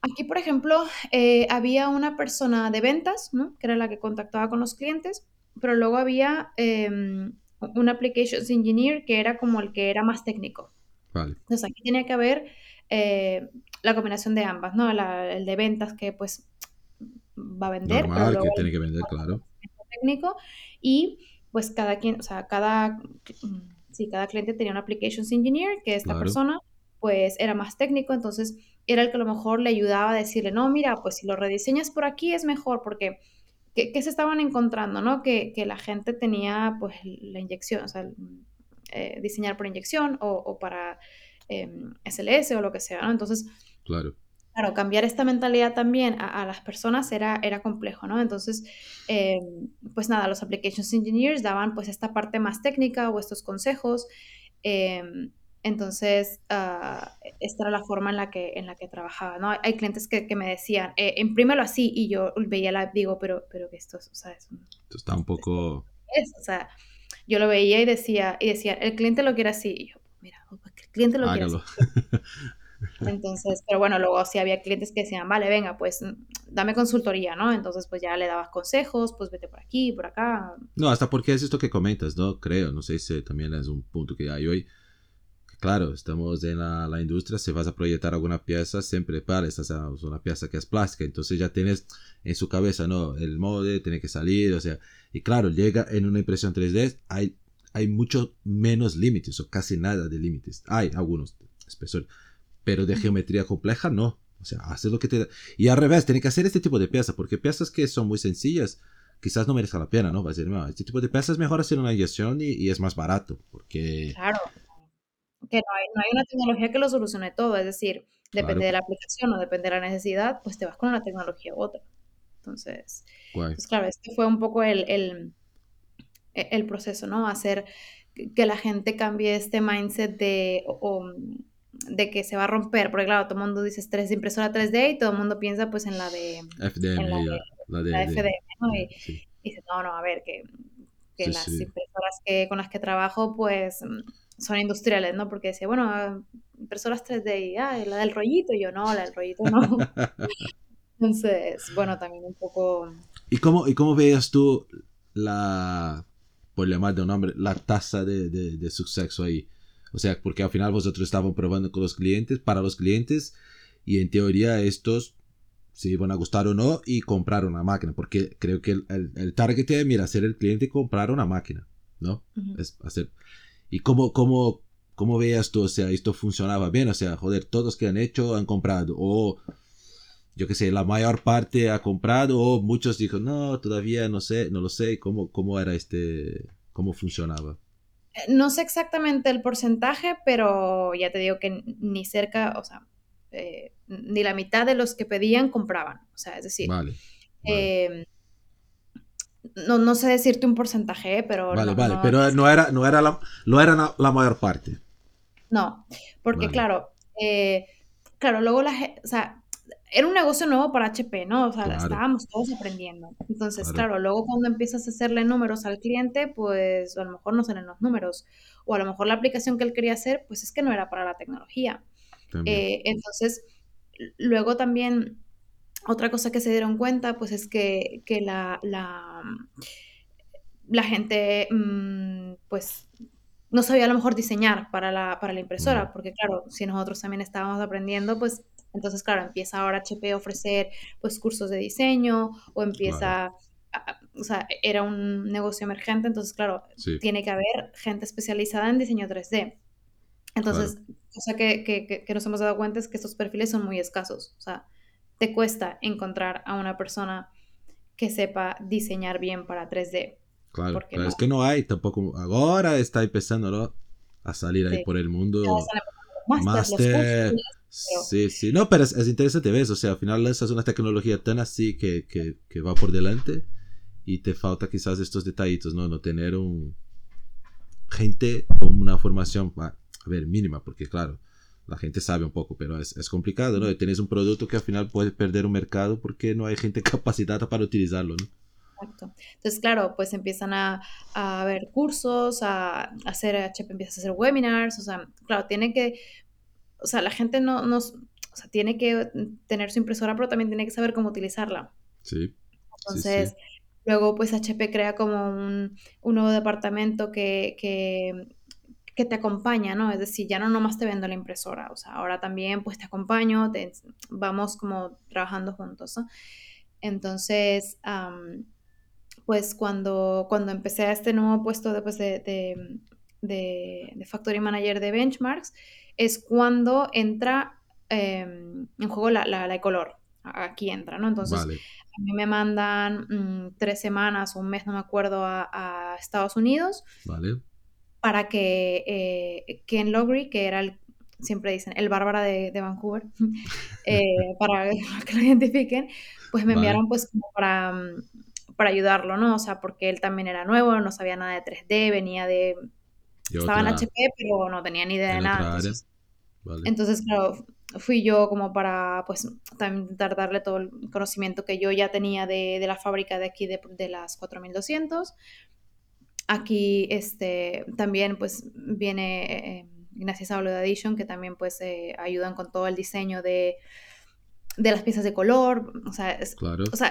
Aquí, por ejemplo, eh, había una persona de ventas, ¿no? Que era la que contactaba con los clientes, pero luego había eh, un Applications Engineer que era como el que era más técnico. Vale. Entonces, aquí tenía que haber eh, la combinación de ambas, ¿no? La, el de ventas que, pues, va a vender. Normal, pero luego que tiene que vender, claro. Técnico y, pues, cada quien, o sea, cada, sí, cada cliente tenía un Applications Engineer que esta claro. persona, pues, era más técnico, entonces... era el que a lo mejor le ayudaba a decirle, no, mira, pues si lo rediseñas por aquí es mejor, porque ¿qué, qué se estaban encontrando, no? Que, que la gente tenía, pues, la inyección, o sea, eh, diseñar por inyección o, o para eh, S L S o lo que sea, ¿no? Entonces, claro, claro cambiar esta mentalidad también a, a las personas era, era complejo, ¿no? Entonces, eh, pues nada, los Applications Engineers daban, pues, esta parte más técnica o estos consejos, eh, entonces, uh, esta era la forma en la que, en la que trabajaba, ¿no? Hay clientes que, que me decían, eh, imprímelo así, y yo veía la, digo, pero, pero que esto, o sea, es un... Esto está un poco... Es, o sea, yo lo veía y decía, y decía, el cliente lo quiere así, y yo, mira, el cliente lo Hágalo. quiere así. Entonces, pero bueno, luego sí había clientes que decían, vale, venga, pues, dame consultoría, ¿no? Entonces, pues, ya le dabas consejos, pues, vete por aquí, por acá. No, hasta porque es esto que comentas, ¿no? Creo, no sé si también es un punto que hay hoy. Claro, estamos en la, la industria, si vas a proyectar alguna pieza, siempre para, esta es una pieza que es plástica, entonces ya tienes en su cabeza, no, el molde tiene que salir, o sea, y claro, llega en una impresión tres D, hay, hay mucho menos límites, o casi nada de límites, hay algunos, espesor, pero de geometría compleja no, o sea, haces lo que te da, y al revés, tienes que hacer este tipo de piezas, porque piezas que son muy sencillas, quizás no merezca la pena, ¿no? Va a decir, no, este tipo de piezas es mejor hacer una inyección y, y es más barato, porque... Claro. Que no hay, no hay una tecnología que lo solucione todo, es decir, depende claro. de la aplicación o depende de la necesidad, pues te vas con una tecnología u otra. Entonces, pues claro, este fue un poco el, el, el proceso, ¿no? Hacer que la gente cambie este mindset de, o, o, de que se va a romper, porque claro, todo el mundo dice tres, impresora tres D y todo el mundo piensa pues en la de... F D M, en la, de, la, de, la de, F D M, ¿no? Y, sí. y dice, no, no, a ver, que, que sí, las sí. impresoras que, con las que trabajo, pues... son industriales, ¿no? Porque decía, bueno, impresoras tres D, ah, la del rollito, y yo, no, la del rollito no. Entonces, bueno, también un poco... ¿Y cómo, y cómo veías tú la, por llamar de un nombre, la tasa de, de, de suceso ahí? O sea, porque al final vosotros estaban probando con los clientes, para los clientes, y en teoría estos si van a gustar o no y comprar una máquina, porque creo que el, el, el target es, mira, hacer el cliente y comprar una máquina, ¿no? Uh-huh. Es hacer. ¿Y cómo, cómo, cómo veías tú? O sea, esto funcionaba bien, o sea, joder, todos que han hecho han comprado, o yo qué sé, la mayor parte ha comprado, o muchos dijeron, no, todavía no sé, no lo sé, cómo, cómo era este, cómo funcionaba. No sé exactamente el porcentaje, pero ya te digo que ni cerca, o sea, eh, ni la mitad de los que pedían compraban. O sea, es decir, vale, eh, vale. No, no sé decirte un porcentaje, pero... Vale, no, vale, no, pero no era, no era, la, no era la mayor parte. No, porque vale. claro, eh, claro, luego la gente, o sea, era un negocio nuevo para H P, ¿no? O sea, claro. Estábamos todos aprendiendo. Entonces, claro. claro, luego cuando empiezas a hacerle números al cliente, pues a lo mejor no salen los números. O a lo mejor la aplicación que él quería hacer, pues es que no era para la tecnología. Eh, entonces, luego también, otra cosa que se dieron cuenta, pues es que, que la, la, la gente, mmm, pues... no sabía a lo mejor diseñar para la, para la impresora, no. porque claro, si nosotros también estábamos aprendiendo, pues entonces claro, empieza ahora H P a ofrecer pues cursos de diseño, o empieza, vale. a, o sea, era un negocio emergente, entonces claro, sí. tiene que haber gente especializada en diseño tres D. Entonces, vale. cosa que, que, que nos hemos dado cuenta es que estos perfiles son muy escasos, o sea, te cuesta encontrar a una persona que sepa diseñar bien para tres D. Claro, claro. No. Es que no hay tampoco. Ahora está empezando, ¿no?, a salir sí. ahí por el mundo. Master. Master. Sí, sí. No, pero es, es interesante, ¿ves? O sea, al final lanzas una tecnología tan así que, que, que va por delante y te falta quizás estos detallitos, ¿no? No tener un... gente con una formación, a ver, mínima, porque claro, la gente sabe un poco, pero es, es complicado, ¿no? Y tienes un producto que al final puedes perder un mercado porque no hay gente capacitada para utilizarlo, ¿no? Exacto. Entonces, claro, pues empiezan a, a ver cursos, a, a hacer, H P empieza a hacer webinars, o sea, claro, tiene que, o sea, la gente no, no, o sea, tiene que tener su impresora, pero también tiene que saber cómo utilizarla. Sí. Entonces, sí, sí. luego, pues, H P crea como un, un nuevo departamento que, que, que te acompaña, ¿no? Es decir, ya no nomás te vendo la impresora, o sea, ahora también, pues, te acompaño, te, vamos como trabajando juntos, ¿no? Entonces, um, pues cuando, cuando empecé a este nuevo puesto de, pues de, de, de, de Factory Manager de Benchmarks, es cuando entra eh, en juego la, la, la Ecolor. Aquí entra, ¿no? Entonces, vale. a mí me mandan mmm, tres semanas o un mes, no me acuerdo, a, a Estados Unidos. Vale. Para que eh, Ken Lowry, que era el, siempre dicen, el Bárbara de, de Vancouver, eh, para que lo identifiquen, pues me vale. enviaron pues como para... para ayudarlo, ¿no? O sea, porque él también era nuevo, no sabía nada de tres D, venía de... Yo estaba en H P, pero no tenía ni idea de nada. Entonces, vale. entonces, claro, fui yo como para, pues, también intentar darle todo el conocimiento que yo ya tenía de, de la fábrica de aquí, de, de las cuatro mil doscientos. Aquí, este, también, pues, viene eh, Ignacia Saulo de Edition, que también, pues, eh, ayudan con todo el diseño de, de las piezas de color. O sea, es, claro. o sea,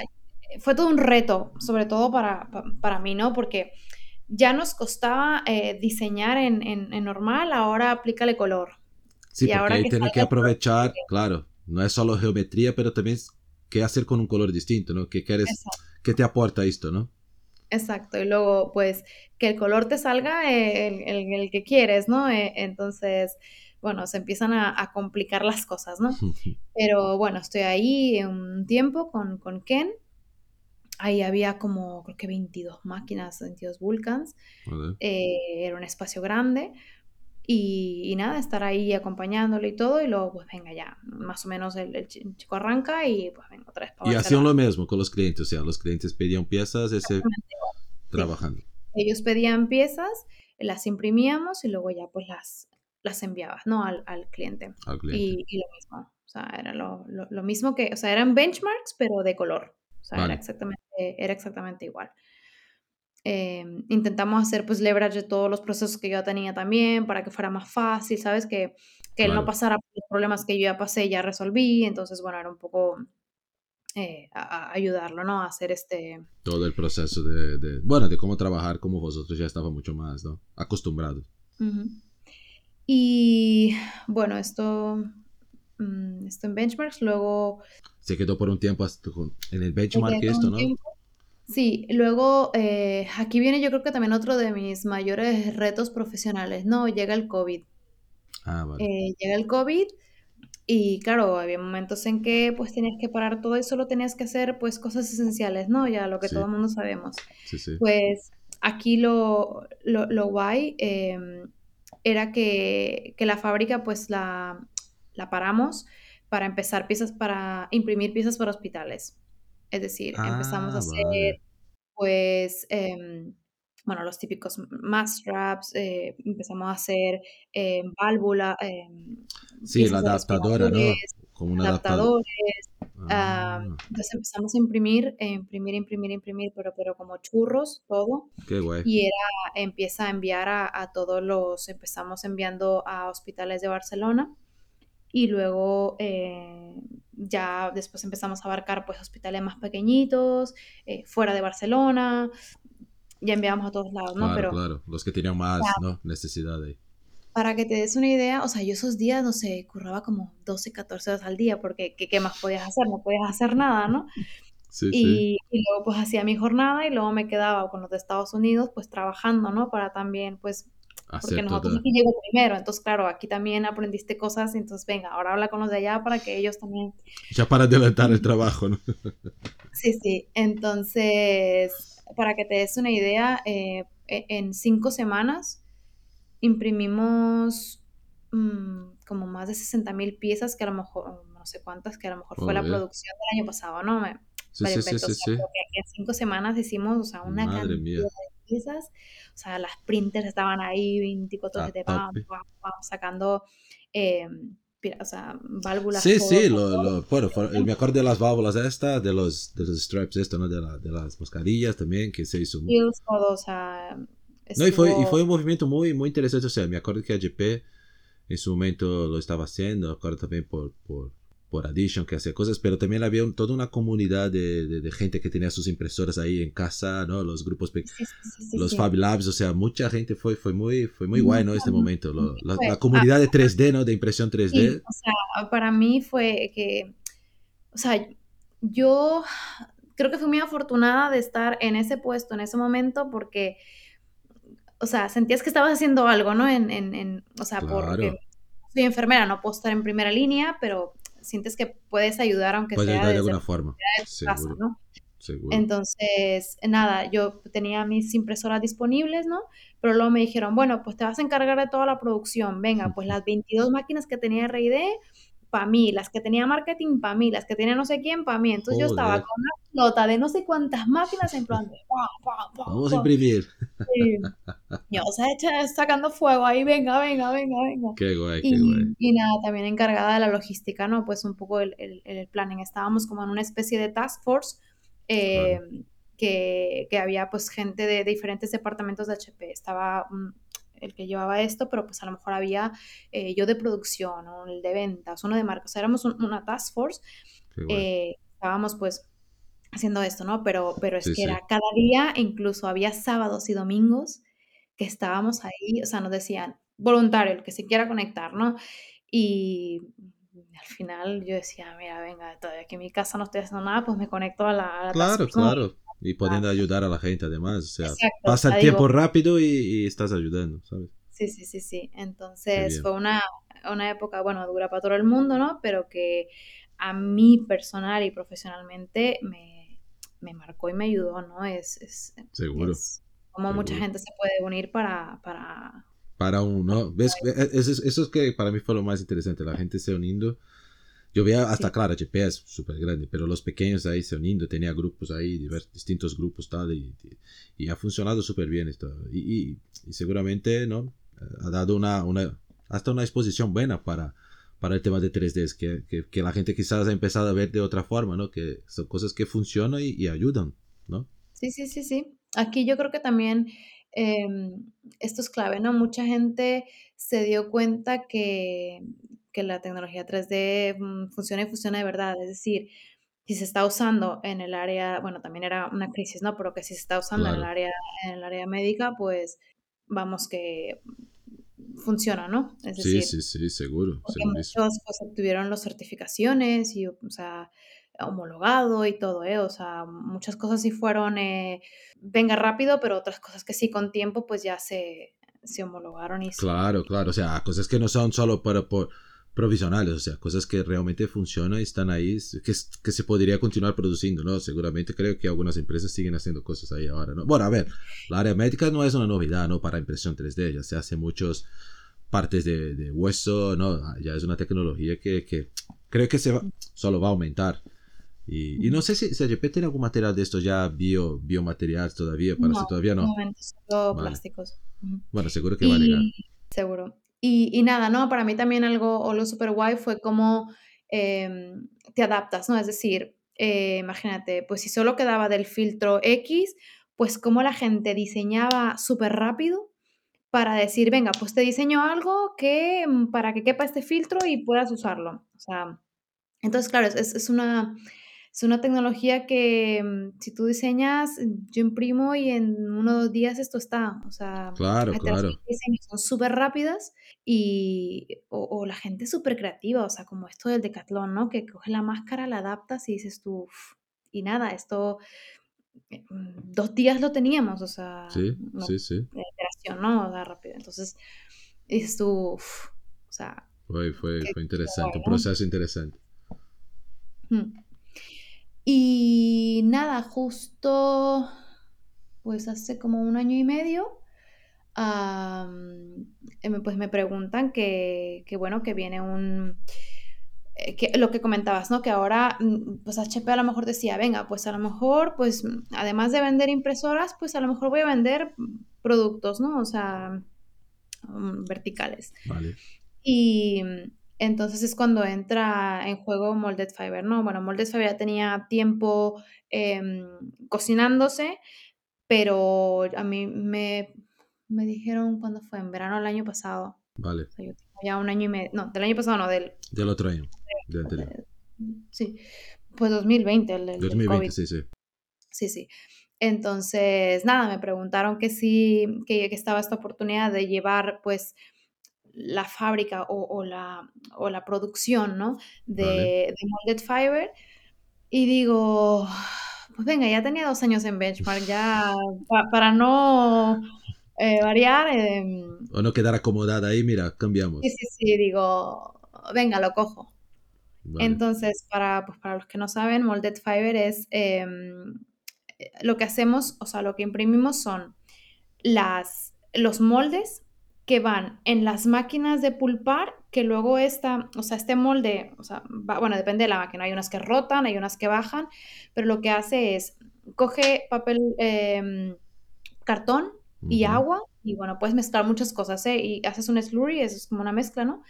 fue todo un reto, sobre todo para, para mí, ¿no? Porque ya nos costaba eh, diseñar en, en, en normal, ahora aplícale color. Sí, y porque ahora ahí que tienes que aprovechar, el... claro, no es solo geometría, pero también qué hacer con un color distinto, ¿no? ¿Qué quieres, Exacto. qué te aporta esto, no? Exacto, y luego, pues, que el color te salga el, el, el que quieres, ¿no? Entonces... bueno, se empiezan a, a complicar las cosas, ¿no? Pero, bueno, estoy ahí un tiempo con, con Ken. Ahí había como, creo que veintidós máquinas, veintidós Vulcans. Vale. Eh, era un espacio grande. Y, y nada, estar ahí acompañándolo y todo. Y luego, pues venga ya, más o menos el, el chico arranca y pues venga otra vez. Para y hacían lo mismo con los clientes. O sea, los clientes pedían piezas, ese trabajando. Sí. Ellos pedían piezas, las imprimíamos y luego ya pues las, las enviabas, ¿no? Al, al cliente. Al cliente. Y, y lo mismo. O sea, era lo, lo, lo mismo que, o sea, eran benchmarks, pero de color. O sea, vale. era, exactamente, era exactamente igual. Eh, intentamos hacer, pues, leverage de todos los procesos que yo tenía también para que fuera más fácil, ¿sabes? Que, que él vale. no pasara por los problemas que yo ya pasé y ya resolví. Entonces, bueno, era un poco eh, a, a ayudarlo, ¿no? A hacer este... todo el proceso de, de... bueno, de cómo trabajar como vosotros ya estaba mucho más, ¿no? Acostumbrado. Uh-huh. Y, bueno, esto... mmm, esto en Benchmarks, luego... Se quedó por un tiempo hasta en el Benchmark y esto, ¿no? Tiempo. Sí, luego eh, aquí viene yo creo que también otro de mis mayores retos profesionales, ¿no? Llega el COVID. Ah, vale. Eh, llega el COVID y claro, había momentos en que pues tenías que parar todo y solo tenías que hacer pues cosas esenciales, ¿no? Ya lo que sí. todo el mundo sabemos. Sí, sí. Pues aquí lo, lo, lo guay eh, era que, que la fábrica pues la, la paramos para empezar piezas para imprimir piezas para hospitales. Es decir, ah, empezamos a hacer, vale. pues, eh, bueno, los típicos mask wraps, eh, empezamos a hacer eh, válvula. Eh, sí, la adaptadora, ¿no? Como una adaptadora. Ah. Uh, entonces empezamos a imprimir, eh, imprimir, imprimir, imprimir, pero, pero como churros, todo. Qué guay. Y era, empieza a enviar a, a todos los, empezamos enviando a hospitales de Barcelona. Y luego eh, ya después empezamos a abarcar pues hospitales más pequeñitos, eh, fuera de Barcelona, ya enviamos a todos lados, ¿no? Claro, pero, claro, los que tenían más claro. ¿no? necesidad de ahí. Para que te des una idea, o sea, yo esos días, no sé, curraba como doce, catorce horas al día, porque ¿qué, qué más podías hacer? No podías hacer nada, ¿no? Sí, y, sí. y luego pues hacía mi jornada y luego me quedaba con los de Estados Unidos pues trabajando, ¿no? Para también pues... Porque Acepto nosotros toda. Aquí llegó primero, entonces claro, aquí también aprendiste cosas, entonces venga, ahora habla con los de allá para que ellos también... Ya para adelantar el trabajo, ¿no? Sí, sí, entonces, para que te des una idea, eh, en cinco semanas imprimimos mmm, como más de sesenta mil piezas, que a lo mejor, no sé cuántas, que a lo mejor oh, fue yeah. la producción del año pasado, ¿no? Me, sí, sí, sí, sí, o sea, sí. En cinco semanas hicimos, o sea, una Madre cantidad... Mía. Piezas, o sea, las printers estaban ahí veinticuatro siete, ah, vamos, vamos, vamos sacando eh, o sea, válvulas. Sí, todo, sí, lo, lo, bueno, me acuerdo de las válvulas estas, de los, de los straps esto, ¿no? De, la, de las mascarillas también, que se hizo muy... Todo, o sea, estuvo... no, y, fue, y fue un movimiento muy, muy interesante, o sea, me acuerdo que H P en su momento lo estaba haciendo, me acuerdo también por... por... por Edition, que hacía cosas, pero también había un, toda una comunidad de, de, de gente que tenía sus impresoras ahí en casa, ¿no? Los grupos, pe- sí, sí, sí, los sí. Fab Labs, o sea, mucha gente fue, fue muy, fue muy guay, ¿no? Este momento, lo, la, la comunidad ah, de tres D, ¿no? De impresión tres D. Sí, o sea, para mí fue que, o sea, yo creo que fui muy afortunada de estar en ese puesto, en ese momento, porque, o sea, sentías que estabas haciendo algo, ¿no? En, en, en o sea, claro. porque soy enfermera, no puedo estar en primera línea, pero sientes que puedes ayudar aunque puedes sea ayudar de alguna forma de tu casa, ¿no? Seguro. Entonces, nada, yo tenía mis impresoras disponibles, ¿no? Pero luego me dijeron, bueno, pues te vas a encargar de toda la producción, venga, pues las veintidós máquinas que tenía R y D, para mí, las que tenía marketing, para mí, las que tenía no sé quién, para mí, entonces Joder. Yo estaba con una flota de no sé cuántas máquinas en plan de ¡pam, pam, pam, vamos pam. A imprimir! Sí. Yo, o sea, echa, sacando fuego ahí, venga, venga, venga, venga. ¡Qué guay, y, qué guay! Y nada, también encargada de la logística, ¿no? Pues un poco el, el, el planning, estábamos como en una especie de task force eh, claro. que, que había pues gente de, de diferentes departamentos de H P, estaba... Un, el que llevaba esto, pero pues a lo mejor había eh, yo de producción, o el de ventas, uno de marca, o sea, éramos un, una task force, eh, estábamos pues haciendo esto, ¿no? Pero, pero es sí, que sí. era cada día, incluso había sábados y domingos que estábamos ahí, o sea, nos decían, voluntario, el que se quiera conectar, ¿no? Y al final yo decía, mira, venga, todavía aquí en mi casa no estoy haciendo nada, pues me conecto a la, a la claro, task force. Claro, claro. Y pudiendo ah, ayudar a la gente además, o sea, exacto, pasa o sea, el tiempo digo, rápido y, y estás ayudando, ¿sabes? Sí, sí, sí, sí, entonces fue una, una época, bueno, dura para todo el mundo, ¿no? Pero que a mí personal y profesionalmente me, me marcó y me ayudó, ¿no? Es, es, Seguro. es como Seguro. Mucha gente se puede unir para... Para, para uno, ¿ves? Eso es, eso es que para mí fue lo más interesante, la gente se uniendo. Yo veía hasta, sí. claro, H P es súper grande, pero los pequeños ahí se uniendo, tenía grupos ahí, divers, distintos grupos, tal, y, y, y ha funcionado súper bien esto. Y, y, y seguramente, ¿no? Ha dado una, una, hasta una exposición buena para, para el tema de tres D, que, que, que la gente quizás ha empezado a ver de otra forma, ¿no? Que son cosas que funcionan y, y ayudan, ¿no? Sí, sí, sí, sí. Aquí yo creo que también eh, esto es clave, ¿no? Mucha gente se dio cuenta que... que la tecnología tres D funciona y funciona de verdad, es decir, si se está usando en el área, bueno, también era una crisis, ¿no? Pero que si se está usando claro. en el área en el área médica, pues vamos que funcionó, ¿no? Es decir, sí, sí, sí, seguro. Muchas cosas tuvieron las certificaciones y, o sea, homologado y todo, ¿eh? O sea, muchas cosas sí fueron, eh, venga rápido, pero otras cosas que sí con tiempo pues ya se, se homologaron. Y claro, sí. Claro, o sea, cosas que no son solo para, por, provisionales, o sea, cosas que realmente funcionan y están ahí, que, que se podría continuar produciendo, ¿no? Seguramente creo que algunas empresas siguen haciendo cosas ahí ahora, ¿no? Bueno, a ver, la área médica no es una novedad, ¿no? Para impresión tres D, ya se hace muchas partes de, de hueso, ¿no? Ya es una tecnología que, que creo que se va, solo va a aumentar. Y, y no sé si H P tiene algún material de esto ya bio, biomaterial todavía, para no, si todavía no. No, solo vale. Plásticos. Bueno, seguro que y, va a llegar. Seguro. Y, y nada, ¿no? Para mí también algo, o lo super guay fue cómo eh, te adaptas, ¿no? Es decir, eh, imagínate, pues si solo quedaba del filtro X, pues cómo la gente diseñaba súper rápido para decir, venga, pues te diseño algo que para que quepa este filtro y puedas usarlo. O sea, entonces, claro, es, es una... Es una tecnología que si tú diseñas, yo imprimo y en unos días esto está. O sea, claro, claro. Son súper rápidas y o, o la gente es súper creativa. O sea, como esto del Decathlon, ¿no? Que coges la máscara, la adaptas y dices tú, uff, y nada, esto dos días lo teníamos. O sea, sí, no, sí, sí. La iteración, ¿no? O sea, rápido. Entonces, dices tú, uff, o sea. Fue, fue, fue interesante, guay, ¿no? Un proceso interesante. Hmm. Y nada, justo pues hace como un año y medio um, pues me preguntan que, que bueno, que viene un que lo que comentabas, ¿no? Que ahora pues H P a lo mejor decía, venga, pues a lo mejor pues además de vender impresoras, pues a lo mejor voy a vender productos, ¿no? O sea, um, verticales. Vale. Y entonces es cuando entra en juego Molded Fiber, ¿no? Bueno, Molded Fiber ya tenía tiempo eh, cocinándose, pero a mí me, me dijeron cuando fue, en verano del año pasado. Vale. O sea, yo tengo ya un año y medio, no, del año pasado no, del... Del otro año, del anterior. Sí, pues dos mil veinte, el, el dos mil veinte, COVID. Sí, sí. Sí, sí. Entonces, nada, me preguntaron que sí, que, que estaba esta oportunidad de llevar, pues... la fábrica o, o, la, o la producción, ¿no? De, vale. de Molded Fiber. Y digo, pues venga, ya tenía dos años en Benchmark, ya pa, para no eh, variar. Eh, o no quedar acomodada ahí, mira, cambiamos. Sí, sí, sí, digo, venga, lo cojo. Vale. Entonces, para, pues para los que no saben, Molded Fiber es eh, lo que hacemos, o sea, lo que imprimimos son las, los moldes que van en las máquinas de pulpar, que luego esta, o sea, este molde, o sea, va, bueno, depende de la máquina, hay unas que rotan, hay unas que bajan, pero lo que hace es, coge papel, eh, cartón y uh-huh. agua, y bueno, puedes mezclar muchas cosas, ¿eh? Y haces un slurry, eso es como una mezcla, ¿no?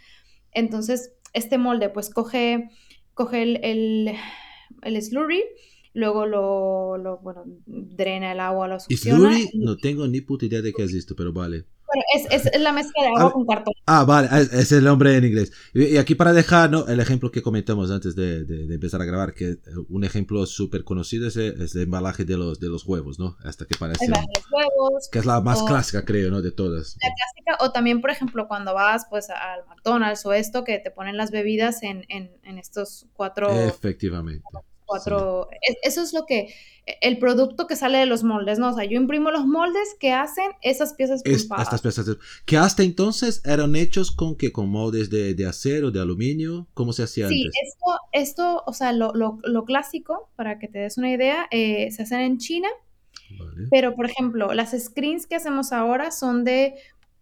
Entonces, este molde, pues, coge, coge el, el, el slurry, luego lo, lo, bueno, drena el agua, lo succiona. ¿Slurry? Y... No tengo ni puta idea de qué es esto, pero vale. Bueno, es, es la mezcla de agua ah, con cartón. Ah, vale, es, es el nombre en inglés. Y, y aquí para dejar, ¿no? El ejemplo que comentamos antes de, de, de empezar a grabar, que un ejemplo súper conocido es el, es el embalaje de los, de los huevos, ¿no? Hasta que parece... El embalaje de los huevos. Que es la más o, clásica, creo, ¿no? De todas. La clásica, o también, por ejemplo, cuando vas pues al McDonald's o esto, que te ponen las bebidas en, en, en estos cuatro... Efectivamente. Cuatro, sí. Eso es lo que, el producto que sale de los moldes, ¿no? O sea, yo imprimo los moldes que hacen esas piezas pulpadas. Es, estas piezas, que hasta entonces eran hechos con, ¿qué? Con moldes de, de acero, de aluminio, ¿cómo se hacía sí, antes? Sí, esto, esto, o sea, lo, lo, lo clásico, para que te des una idea, eh, se hacen en China, vale. Pero, por ejemplo, las screens que hacemos ahora son de,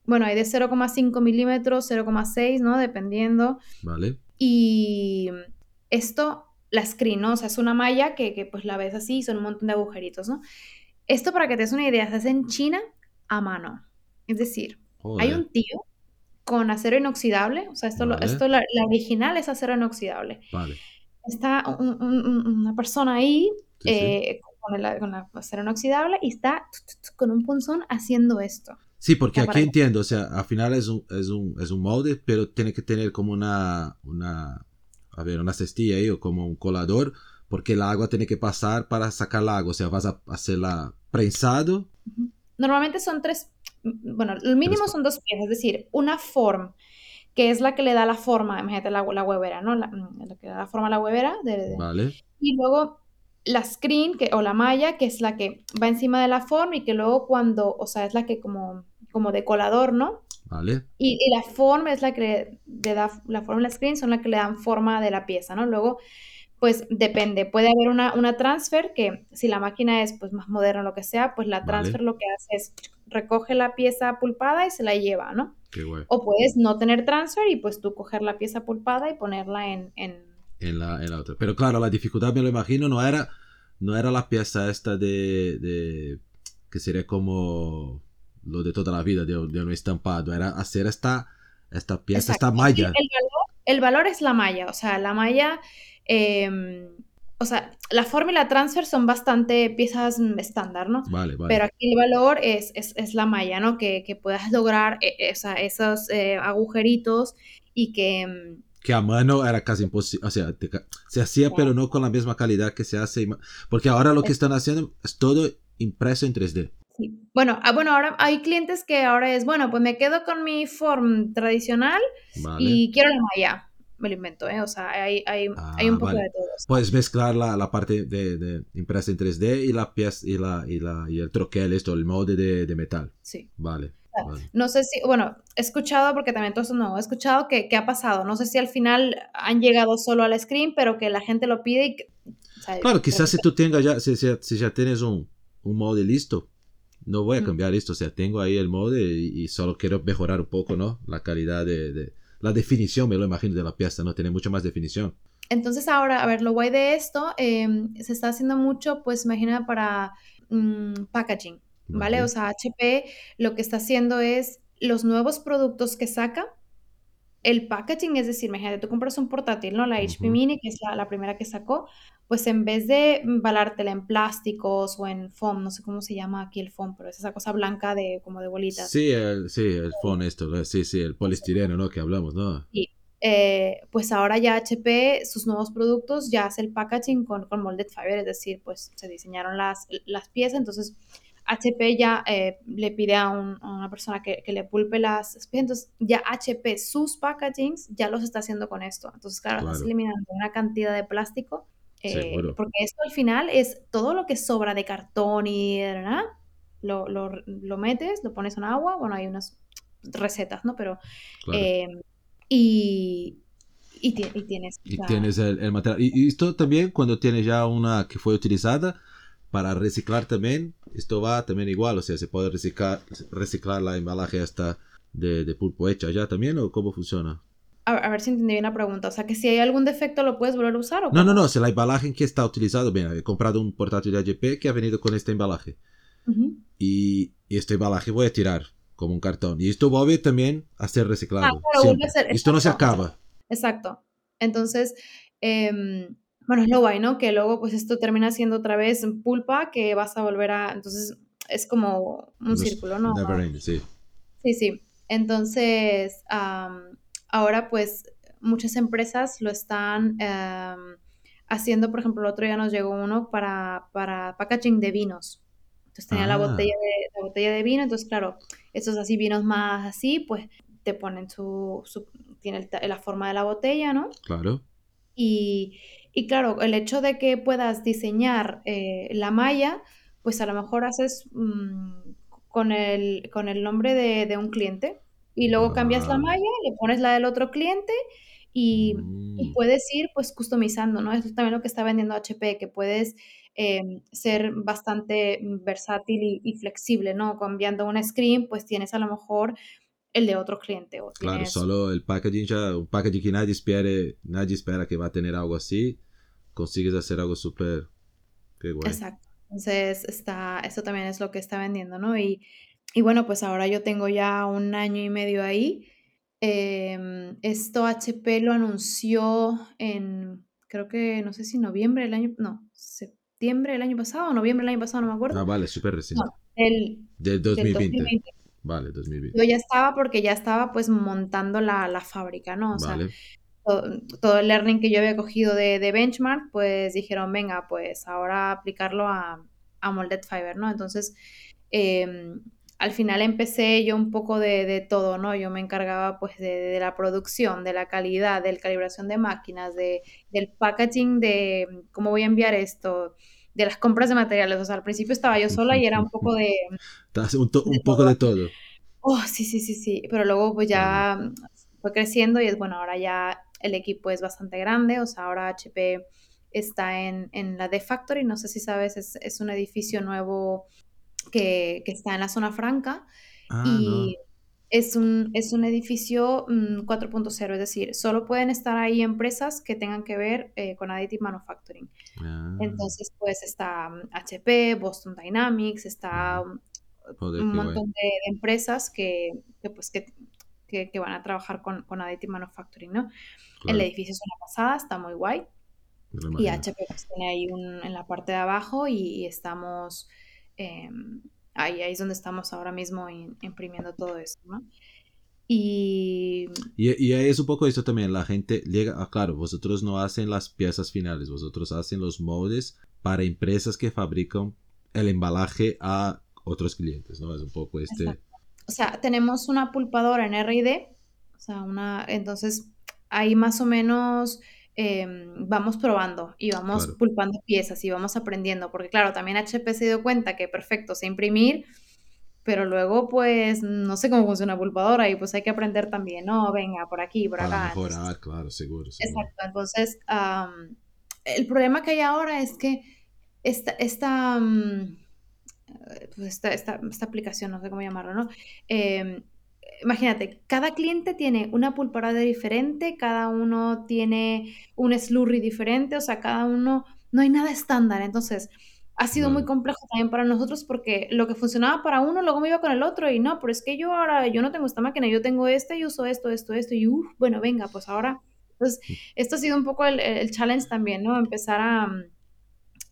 bueno, hay de cero coma cinco milímetros, cero coma seis, ¿no? Dependiendo. Vale. Y esto... La screen, ¿no? O sea, es una malla que, que pues la ves así y son un montón de agujeritos, ¿no? Esto, para que te des una idea, se hace en China a mano. Es decir, Joder. Hay un tío con acero inoxidable, o sea, esto, vale. lo, esto la, la original es acero inoxidable. Vale. Está un, un, una persona ahí sí, eh, sí. con el con la acero inoxidable y está t, t, t, con un punzón haciendo esto. Sí, porque aquí entiendo, o sea, al final es un, es un, es un molde, pero tiene que tener como una... una... a ver, una cestilla ahí o como un colador, porque el agua tiene que pasar para sacar el agua, o sea, vas a hacerla prensado, uh-huh. normalmente son tres, bueno, el mínimo son dos piezas, es decir, una form, que es la que le da la forma, imagínate la, la huevera, ¿no? La, la que da la forma a la huevera. De, de, vale. Y luego la screen, que, o la malla, que es la que va encima de la forma y que luego cuando, o sea, es la que como, como decolador, ¿no? Vale. Y, y la forma es la que le da, la forma y la screen son la que le dan forma de la pieza, ¿no? Luego, pues depende, puede haber una, una transfer que si la máquina es pues más moderna o lo que sea, pues la transfer vale. Lo que hace es recoge la pieza pulpada y se la lleva, ¿no? Qué guay. O puedes no tener transfer y pues tú coger la pieza pulpada y ponerla en... En, en, la, en la otra. Pero claro, la dificultad, me lo imagino, no era, no era la pieza esta de, de... que sería como lo de toda la vida, de, de un estampado, era hacer esta, esta pieza, exacto. Esta malla. El valor, el valor es la malla, o sea, la malla... Eh, o sea, la forma y la transfer son bastante piezas estándar, ¿no? Vale, vale. Pero aquí el valor es, es, es la malla, ¿no? Que, que puedas lograr esa, esos eh, agujeritos y que... Que a mano era casi imposible, o sea, te, se hacía, wow. Pero no con la misma calidad que se hace. Porque ahora lo que están haciendo es todo impreso en tres D. Sí. Bueno, ah, bueno, ahora hay clientes que ahora es, bueno, pues me quedo con mi form tradicional, vale. Y quiero la malla. Me lo invento, ¿eh? O sea, hay, hay, ah, hay un poco, vale. De todo. Puedes mezclar la, la parte de, de impresa en tres D y la pieza y la y la y el troquel, esto, el molde de, de metal. Sí. Vale, claro. Vale. No sé si, bueno, he escuchado, porque también todo eso no, he escuchado que, que ha pasado. No sé si al final han llegado solo al screen, pero que la gente lo pide y que, o sea, claro, quizás si tú tengas ya, si, si, si ya tienes un, un molde listo, no voy a cambiar mm. esto. O sea, tengo ahí el molde y, y solo quiero mejorar un poco, ¿no? La calidad de, de la definición, me lo imagino, de la pieza, ¿no? Tiene mucho más definición. Entonces ahora, a ver, lo guay de esto, eh, se está haciendo mucho, pues imagina, para mmm, packaging, ¿vale? ¿vale? O sea, H P lo que está haciendo es los nuevos productos que saca, el packaging, es decir, imagínate, tú compras un portátil, ¿no? La uh-huh. H P Mini, que es la, la primera que sacó, pues en vez de embalártela en plásticos o en foam, no sé cómo se llama aquí el foam, pero es esa cosa blanca de como de bolitas. Sí, el, sí, el foam esto, sí, sí, el poliestireno, ¿no? Que hablamos, ¿no? Sí, eh, pues ahora ya H P, sus nuevos productos, ya hace el packaging con, con Molded Fiber, es decir, pues se diseñaron las, las piezas, entonces H P ya eh, le pide a, un, a una persona que, que le pulpe las piezas, entonces ya H P, sus packagings, ya los está haciendo con esto, entonces claro, claro. Estás eliminando una cantidad de plástico. Eh, porque esto al final es todo lo que sobra de cartón y ¿verdad? Lo, lo, lo metes, lo pones en agua, bueno, hay unas recetas, ¿no? Pero claro. eh, y, y, ti- y tienes y la... tienes el, el material y, y esto también cuando tienes ya una que fue utilizada para reciclar también, esto va también igual, o sea, se puede reciclar reciclar la embalaje hasta de, de pulpo hecha ya también, ¿o cómo funciona? A ver si entendí bien la pregunta. O sea, que si hay algún defecto, ¿lo puedes volver a usar? ¿O no, no, no. Si la embalaje que está utilizado, bien, he comprado un portátil de H P que ha venido con este embalaje. Uh-huh. Y, y este embalaje voy a tirar como un cartón. Y esto vuelve también a ser reciclado. Ah, claro, a ser, esto no se acaba. Exacto. Entonces, eh, bueno, es lo guay, ¿no? Que luego, pues, esto termina siendo otra vez pulpa que vas a volver a... Entonces, es como un Los, círculo, ¿no? Never end, sí. Sí, sí. Entonces... Um, ahora, pues, muchas empresas lo están eh, haciendo. Por ejemplo, el otro día nos llegó uno para, para packaging de vinos. Entonces, tenía ah. la, botella de, la botella de vino. Entonces, claro, estos así vinos más así, pues, te ponen su... su tiene el, la forma de la botella, ¿no? Claro. Y, y claro, el hecho de que puedas diseñar eh, la malla, pues, a lo mejor haces mmm, con, el, con el nombre de, de un cliente. Y luego cambias ah. la malla, le pones la del otro cliente y, mm. y puedes ir pues customizando, ¿no? Eso es también lo que está vendiendo H P, que puedes eh, ser bastante versátil y, y flexible, ¿no? Cambiando una screen, pues tienes a lo mejor el de otro cliente. O claro, tienes... solo el packaging, ya, un packaging que nadie espera, nadie espera que va a tener algo así, consigues hacer algo súper... Qué guay. Exacto. Entonces, está, eso también es lo que está vendiendo, ¿no? Y... Y bueno, pues ahora yo tengo ya un año y medio ahí. Eh, esto H P lo anunció en, creo que, no sé si noviembre del año, no, septiembre del año pasado, noviembre del año pasado, no me acuerdo. Ah, vale, súper reciente. No, del, del, dos mil veinte. del dos mil veinte. Vale, dos mil veinte. Yo ya estaba porque ya estaba pues montando la, la fábrica, ¿no? O vale. sea, todo, todo el learning que yo había cogido de, de Benchmark, pues dijeron, venga, pues ahora aplicarlo a, a Molded Fiber, ¿no? Entonces... eh, al final empecé yo un poco de, de todo, ¿no? Yo me encargaba pues de, de la producción, de la calidad, de la calibración de máquinas, de, del packaging, de cómo voy a enviar esto, de las compras de materiales. O sea, al principio estaba yo sola y era un poco de... Un, to- un poco de todo. Oh, sí, sí, sí, sí. Pero luego pues ya fue creciendo y es bueno, ahora ya el equipo es bastante grande. O sea, ahora H P está en, en la DFactory. No sé si sabes, es, es un edificio nuevo que, que está en la Zona Franca. Ah, y no. es, un, es un edificio cuatro punto cero, es decir, solo pueden estar ahí empresas que tengan que ver eh, con Additive Manufacturing. Ah. Entonces, pues está H P, Boston Dynamics, está... Joder, un montón de, de empresas que, que, pues, que, que, que van a trabajar con, con Additive Manufacturing, ¿no? Claro. El edificio es una pasada, está muy guay. No y H P pues, tiene ahí un, en la parte de abajo y, y estamos... Eh, ahí, ahí es donde estamos ahora mismo in, imprimiendo todo eso, ¿no? Y... y... Y es un poco esto también, la gente llega... Ah, claro, vosotros no hacen las piezas finales, vosotros hacen los moldes para empresas que fabrican el embalaje a... otros clientes, ¿no? Es un poco este... Exacto. O sea, tenemos una pulpadora en R y D, o sea, una... Entonces, ahí más o menos eh, vamos probando y vamos claro. pulpando piezas y vamos aprendiendo. Porque, claro, también H P se dio cuenta que, perfecto, sé imprimir, pero luego, pues, no sé cómo funciona la pulpadora y, pues, hay que aprender también, ¿no? Venga, por aquí, por acá. Para mejorar, entonces... claro, seguro, seguro. Exacto. Entonces, um, el problema que hay ahora es que esta... esta um, Pues esta, esta, esta aplicación, no sé cómo llamarlo, ¿no? Eh, imagínate, cada cliente tiene una pulpadora diferente, cada uno tiene un slurry diferente, o sea, cada uno, no hay nada estándar. Entonces, ha sido muy complejo también para nosotros porque lo que funcionaba para uno, luego me iba con el otro y no, pero es que yo ahora, yo no tengo esta máquina, yo tengo esta y uso esto, esto, esto y uff, bueno, venga, pues ahora. Entonces, esto ha sido un poco el, el challenge también, ¿no? Empezar a...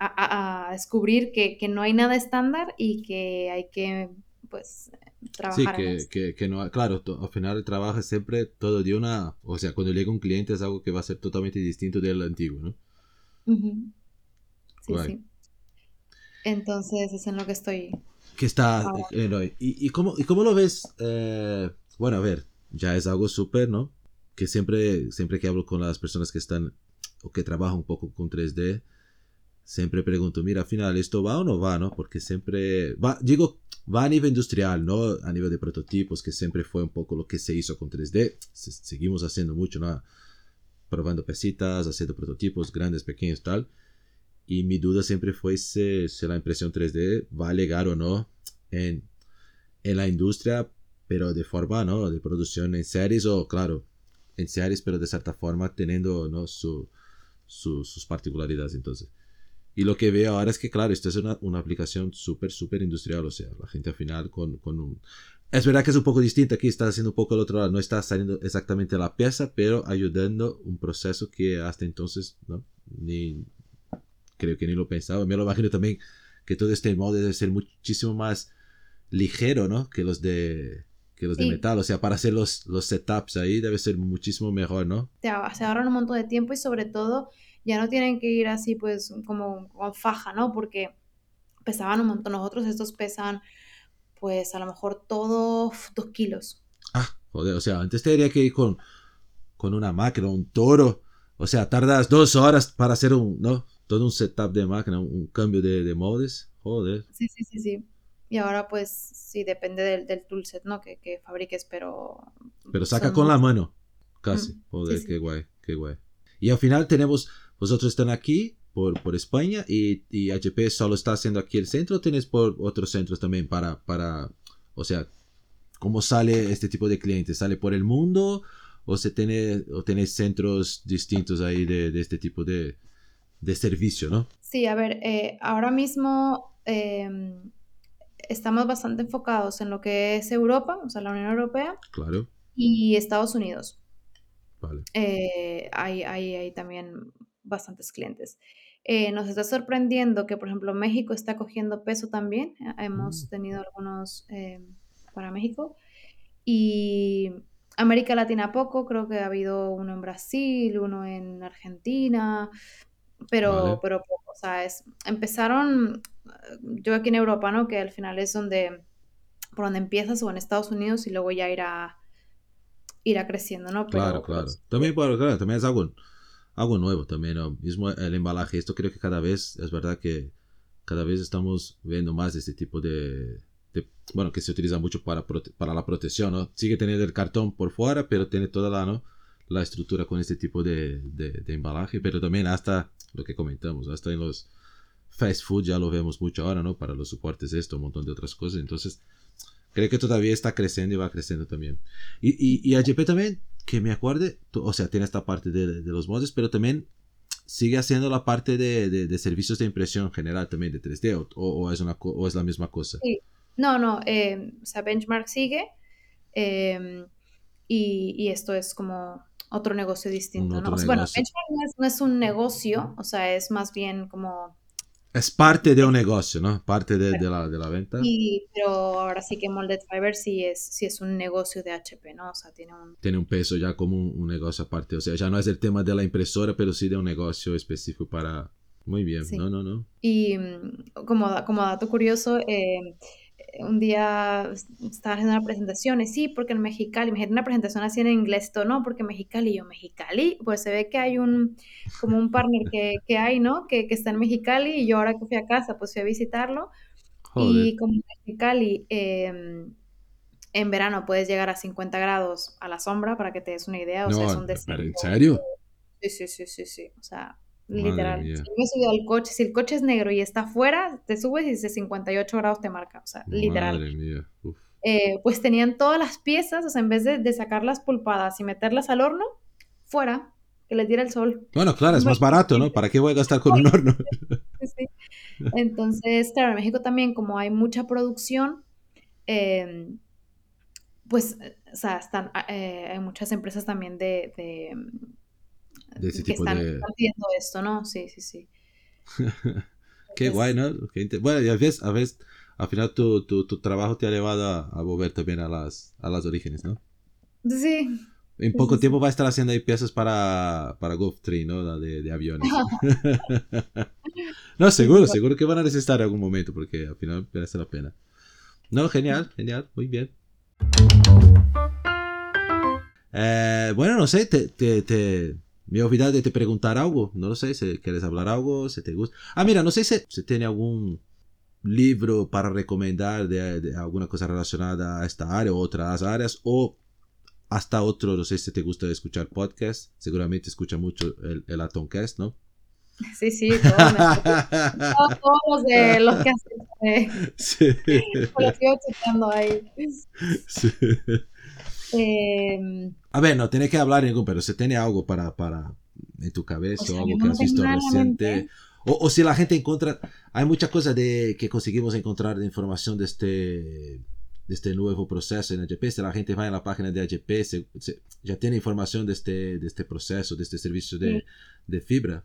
A, a descubrir que, que no hay nada estándar y que hay que pues trabajar. Sí, que, en esto. Que, que no, claro, to, al final el trabajo es siempre todo de una, o sea, cuando llega un cliente es algo que va a ser totalmente distinto del antiguo, ¿no? Uh-huh. Sí, right. sí. Entonces es en lo que estoy. Que está en hoy. ¿Y, y, cómo, ¿Y cómo lo ves? Eh, bueno, a ver, ya es algo súper, ¿no? Que siempre, siempre que hablo con las personas que están o que trabajan un poco con tres D, siempre pregunto, mira, al final, ¿esto va o no va, no? Porque siempre va, digo, va a nivel industrial, ¿no? A nivel de prototipos, que siempre fue un poco lo que se hizo con tres D. Se, seguimos haciendo mucho, ¿no? Probando pesitas, haciendo prototipos grandes, pequeños, tal. Y mi duda siempre fue si, si la impresión tres D va a llegar o no en, en la industria, pero de forma, ¿no? De producción en series o, claro, en series, pero de cierta forma teniendo, ¿no? Su, su, sus particularidades, entonces. Y lo que veo ahora es que, claro, esto es una, una aplicación súper, súper industrial. O sea, la gente al final con, con un... Es verdad que es un poco distinta. Aquí está haciendo un poco el otro lado. No está saliendo exactamente la pieza, pero ayudando un proceso que hasta entonces, ¿no? Ni... Creo que ni lo pensaba. Me lo imagino también que todo este molde debe ser muchísimo más ligero, ¿no? Que los de... que los sí. de metal, o sea, para hacer los, los setups ahí debe ser muchísimo mejor, ¿no? Te ahorran un montón de tiempo y sobre todo ya no tienen que ir así pues como con faja, ¿no? Porque pesaban un montón, nosotros estos pesan pues a lo mejor todo dos kilos. Ah, joder, o sea, antes tendría que ir con, con una máquina, un toro, o sea, tardas dos horas para hacer un, ¿no? Todo un setup de máquina, un cambio de, de moldes, joder. Sí, sí, sí, sí. Y ahora, pues, sí, depende del, del toolset, ¿no? Que, que fabriques, pero... Pero saca con más... la mano, casi. Mm, Joder, sí, sí. Qué guay, qué guay. Y al final tenemos... Vosotros están aquí, por, por España, y, y H P solo está haciendo aquí el centro, ¿o tenéis por otros centros también para, para... O sea, ¿cómo sale este tipo de clientes? ¿Sale por el mundo? ¿O se tiene, o tenéis centros distintos ahí de, de este tipo de, de servicio, no? Sí, a ver, eh, ahora mismo... Eh... Estamos bastante enfocados en lo que es Europa, o sea, la Unión Europea. Claro. Y Estados Unidos. Vale. Eh, hay, hay, hay también bastantes clientes. Eh, nos está sorprendiendo que, por ejemplo, México está cogiendo peso también. Hemos mm. tenido algunos eh, para México. Y América Latina poco. Creo que ha habido uno en Brasil, uno en Argentina. Pero, vale. pero poco. O sea, es, empezaron... yo aquí en Europa, ¿no? Que al final es donde, por donde empiezas, o en Estados Unidos, y luego ya irá, irá creciendo, ¿no? Pero, claro, claro. Pues, también, claro, también es algo, algo nuevo también, ¿no? Mismo el embalaje. Esto creo que cada vez, es verdad que cada vez estamos viendo más de este tipo de, de, bueno, que se utiliza mucho para, prote- para la protección, ¿no? Sigue teniendo el cartón por fuera, pero tiene toda la, ¿no? la estructura con este tipo de, de, de embalaje, pero también hasta lo que comentamos, hasta en los fast food ya lo vemos mucho ahora, ¿no? Para los soportes, esto, un montón de otras cosas. Entonces, creo que todavía está creciendo y va creciendo también. Y, y, y H P también, que me acuerde, o sea, tiene esta parte de, de los moldes, pero también sigue haciendo la parte de, de, de servicios de impresión general también, de tres D, o, o, es, una, o es la misma cosa. Sí. No, no, eh, o sea, Benchmark sigue, eh, y, y esto es como otro negocio distinto, otro ¿no? O sea, negocio. Bueno, Benchmark no es, no es un negocio, o sea, es más bien como... Es parte de un negocio, ¿no? Parte de, de, la, de la venta. Y, pero ahora sí que Molded Fiber sí es, sí es un negocio de H P, ¿no? O sea, tiene un... Tiene un peso ya como un, un negocio aparte. O sea, ya no es el tema de la impresora, pero sí de un negocio específico para... Muy bien, sí. no, no, no. Y como, como dato curioso, eh, un día estaba haciendo una presentación y sí, porque en Mexicali, me hicieron una presentación así en inglés, todo, ¿no? Porque Mexicali, yo, Mexicali, pues se ve que hay un, como un partner que, que hay, ¿no? Que, que está en Mexicali, y yo ahora que fui a casa, pues fui a visitarlo. Joder. Y como en Mexicali, eh, en verano puedes llegar a cincuenta grados a la sombra, para que te des una idea, o no, sea, es un desierto. ¿En serio? Sí, sí, sí, sí, sí, o sea... Madre literal, mía. Si me he subido al coche, si el coche es negro y está afuera, te subes y dice cincuenta y ocho grados te marca, o sea, literal. Madre mía. Uf. Eh, pues tenían todas las piezas, o sea, en vez de, de sacarlas pulpadas y meterlas al horno, fuera, que les diera el sol. Bueno, claro, es más barato, ¿no? ¿Para qué voy a gastar con un horno? Sí. Entonces, claro, en México también, como hay mucha producción, eh, pues, o sea, están, eh, hay muchas empresas también de... de de ese que tipo están, de... están viendo esto, ¿no? Sí, sí, sí. Qué entonces... guay, ¿no? Bueno, y a veces, a veces al final tu, tu, tu trabajo te ha llevado a, a volver también a las, a las orígenes, ¿no? Sí. En poco sí, tiempo sí. Va a estar haciendo ahí piezas para, para Gulfstream, ¿no? La de, de aviones. No, seguro, seguro que van a necesitar en algún momento, porque al final merece la pena. No, genial, genial, muy bien. Eh, bueno, no sé, te... te, te... Me he olvidado de te preguntar algo, no lo sé, si quieres hablar algo, si te gusta. Ah, mira, no sé si, si tiene algún libro para recomendar de, de alguna cosa relacionada a esta área o otras áreas, o hasta otro, no sé si te gusta escuchar podcast, seguramente escucha mucho el, el Atomcast, ¿no? Sí, sí, todos, todos los, de, los que hacen. Eh. Sí. Los sigo checando ahí. Sí. Eh, a ver, no tiene que hablar ningún, pero si tiene algo para, para en tu cabeza, o sea, algo que has visto reciente, o, o si la gente encuentra, hay muchas cosas de, que conseguimos encontrar de información de este, de este nuevo proceso en H P. Si la gente va a la página de H P, se, se, ya tiene información de este, de este proceso, de este servicio de, sí. de fibra.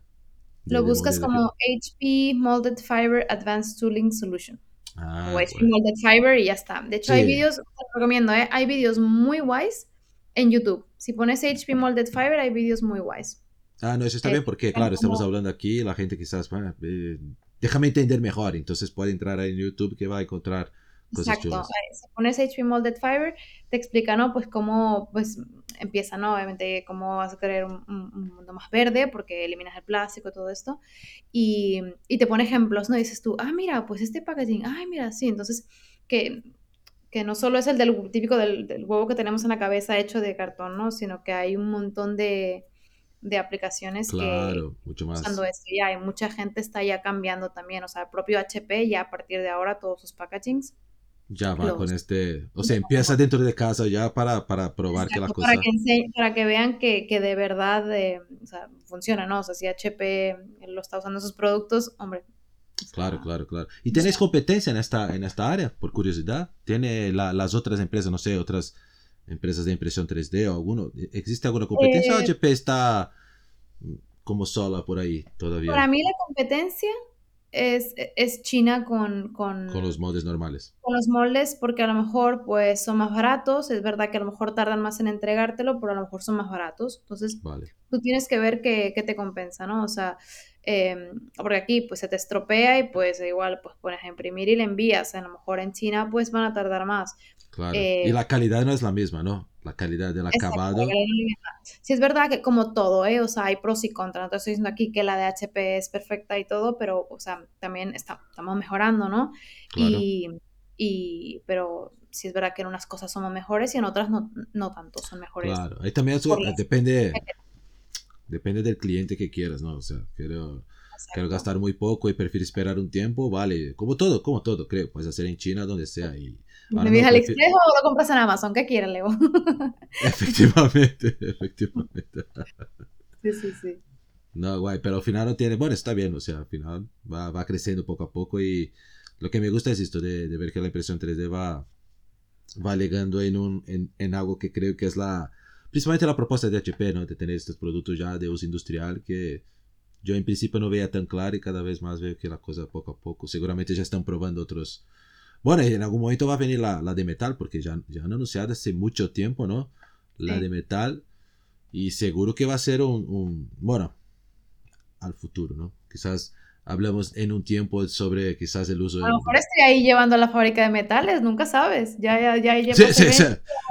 De, Lo buscas como H P Molded Fiber Advanced Tooling Solution. Ah, o es bueno. Molded Fiber y ya está. De hecho, sí. hay vídeos, te recomiendo, ¿eh? Hay vídeos muy guays en YouTube. Si pones H P Molded Fiber, hay vídeos muy guays. Ah, no, eso está eh, bien porque, claro, como... estamos hablando aquí, la gente quizás, bueno, eh, déjame entender mejor, entonces puede entrar ahí en YouTube que va a encontrar cosas Exacto. chulas. Si pones H P Molded Fiber, te explica, ¿no? Pues cómo, pues, empieza, ¿no? Obviamente, cómo vas a crear un, un mundo más verde, porque eliminas el plástico, todo esto, y, y te pone ejemplos, ¿no? Y dices tú, ah, mira, pues este packaging, ay, mira, sí, entonces, que, que no solo es el del típico del, del huevo que tenemos en la cabeza hecho de cartón, ¿no? Sino que hay un montón de, de aplicaciones claro, que mucho más. Usando esto ya, y mucha gente está ya cambiando también, o sea, el propio H P ya a partir de ahora todos sus packagings ya va Los. con este, o sea, empieza dentro de casa ya para, para probar Exacto, que las cosas... Para que, enseñ... para que vean que, que de verdad eh, o sea, funciona, ¿no? O sea, si H P lo está usando sus productos, hombre... Está... Claro, claro, claro. ¿Y tenéis competencia en esta, en esta área, por curiosidad? ¿Tiene la, las otras empresas, no sé, otras empresas de impresión tres D o alguno? ¿Existe alguna competencia eh... o H P está como sola por ahí todavía? Para mí la competencia... Es, es China con, con... Con los moldes normales. Con los moldes, porque a lo mejor pues son más baratos. Es verdad que a lo mejor tardan más en entregártelo, pero a lo mejor son más baratos. Entonces, vale. tú tienes que ver qué te compensa, ¿no? O sea, Eh, porque aquí pues se te estropea y pues igual pues pones a imprimir y le envías. A lo mejor en China pues van a tardar más. Claro. Eh, y la calidad no es la misma, ¿no? La calidad del acabado. Sí, es verdad que como todo, ¿eh? O sea, hay pros y contras. Entonces estoy diciendo aquí que la de H P es perfecta y todo, pero, o sea, también está, estamos mejorando, ¿no? Claro. Y, y, pero sí es verdad que en unas cosas somos mejores y en otras no, no tanto son mejores. Claro, ahí también eso depende, depende del cliente que quieras, ¿no? O sea, quiero, quiero gastar muy poco y prefiero esperar un tiempo, vale. Como todo, como todo, creo. Puedes hacer en China, donde sea y... ¿Me envías al Express o lo compras en Amazon? ¿Qué quieres, Leo? Efectivamente, efectivamente. Sí, sí, sí. No, guay, pero al final no tiene... Bueno, está bien, o sea, al final va, va creciendo poco a poco y lo que me gusta es esto de, de ver que la impresión tres D va, va llegando en, un, en, en algo que creo que es la... Principalmente la propuesta de H P, ¿no? De tener estos productos ya de uso industrial que yo en principio no veía tan claro y cada vez más veo que la cosa poco a poco... Seguramente ya están probando otros... Bueno, en algún momento va a venir la, la de metal, porque ya, ya han anunciado hace mucho tiempo, ¿no? La sí. de metal. Y seguro que va a ser un, un... Bueno, al futuro, ¿no? Quizás hablamos en un tiempo sobre quizás el uso... A lo mejor de... estoy ahí llevando a la fábrica de metales, nunca sabes. Ya, ya, ya. ya sí, sí, sí.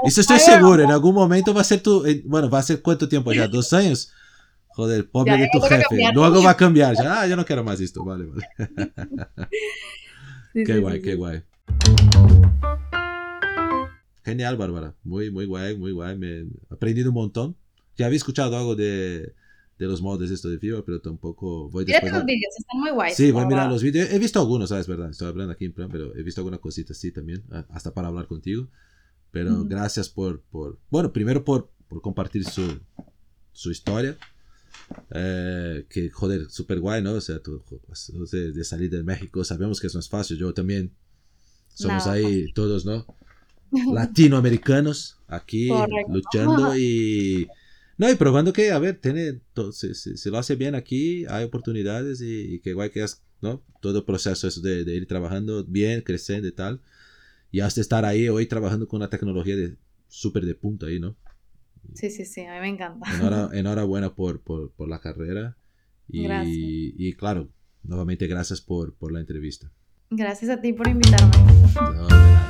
Eso estoy seguro. En algún momento va a ser tu... Bueno, va a ser ¿cuánto tiempo ya? ¿Dos años? Joder, pobre ya, de tu jefe. Cambiar, Luego ¿no? va a cambiar. Ya, ah, ya no quiero más esto. Vale, vale. sí, qué sí, guay, sí, qué sí. guay. Genial, Bárbara, muy muy guay, muy guay, me he aprendido un montón. Ya había escuchado algo de, de los moldes esto de fibra, pero tampoco voy después. Mira los vídeos, están muy guays. Sí, voy a mirar los vídeos, he visto algunos, ¿sabes? Verdad, estoy hablando aquí en plan, pero he visto alguna cosita así también, hasta para hablar contigo. Pero uh-huh. gracias por, por, bueno, primero por, por compartir su, su historia. Eh, que joder, súper guay, ¿no? O sea, tú, de, de salir de México, sabemos que eso no es fácil, yo también. Somos no. ahí todos, ¿no? Latinoamericanos aquí Correcto. luchando y... No, y probando que, a ver, tiene todo, si, si, si lo hace bien aquí, hay oportunidades y, y que guay que es, ¿no? Todo el proceso eso de, de ir trabajando bien, creciendo y tal. Y hasta estar ahí hoy trabajando con una tecnología de súper de punta ahí, ¿no? Sí, sí, sí, a mí me encanta. Enhora, enhorabuena por, por, por la carrera. Y, gracias. Y claro, nuevamente gracias por, por la entrevista. Gracias a ti por invitarme. No,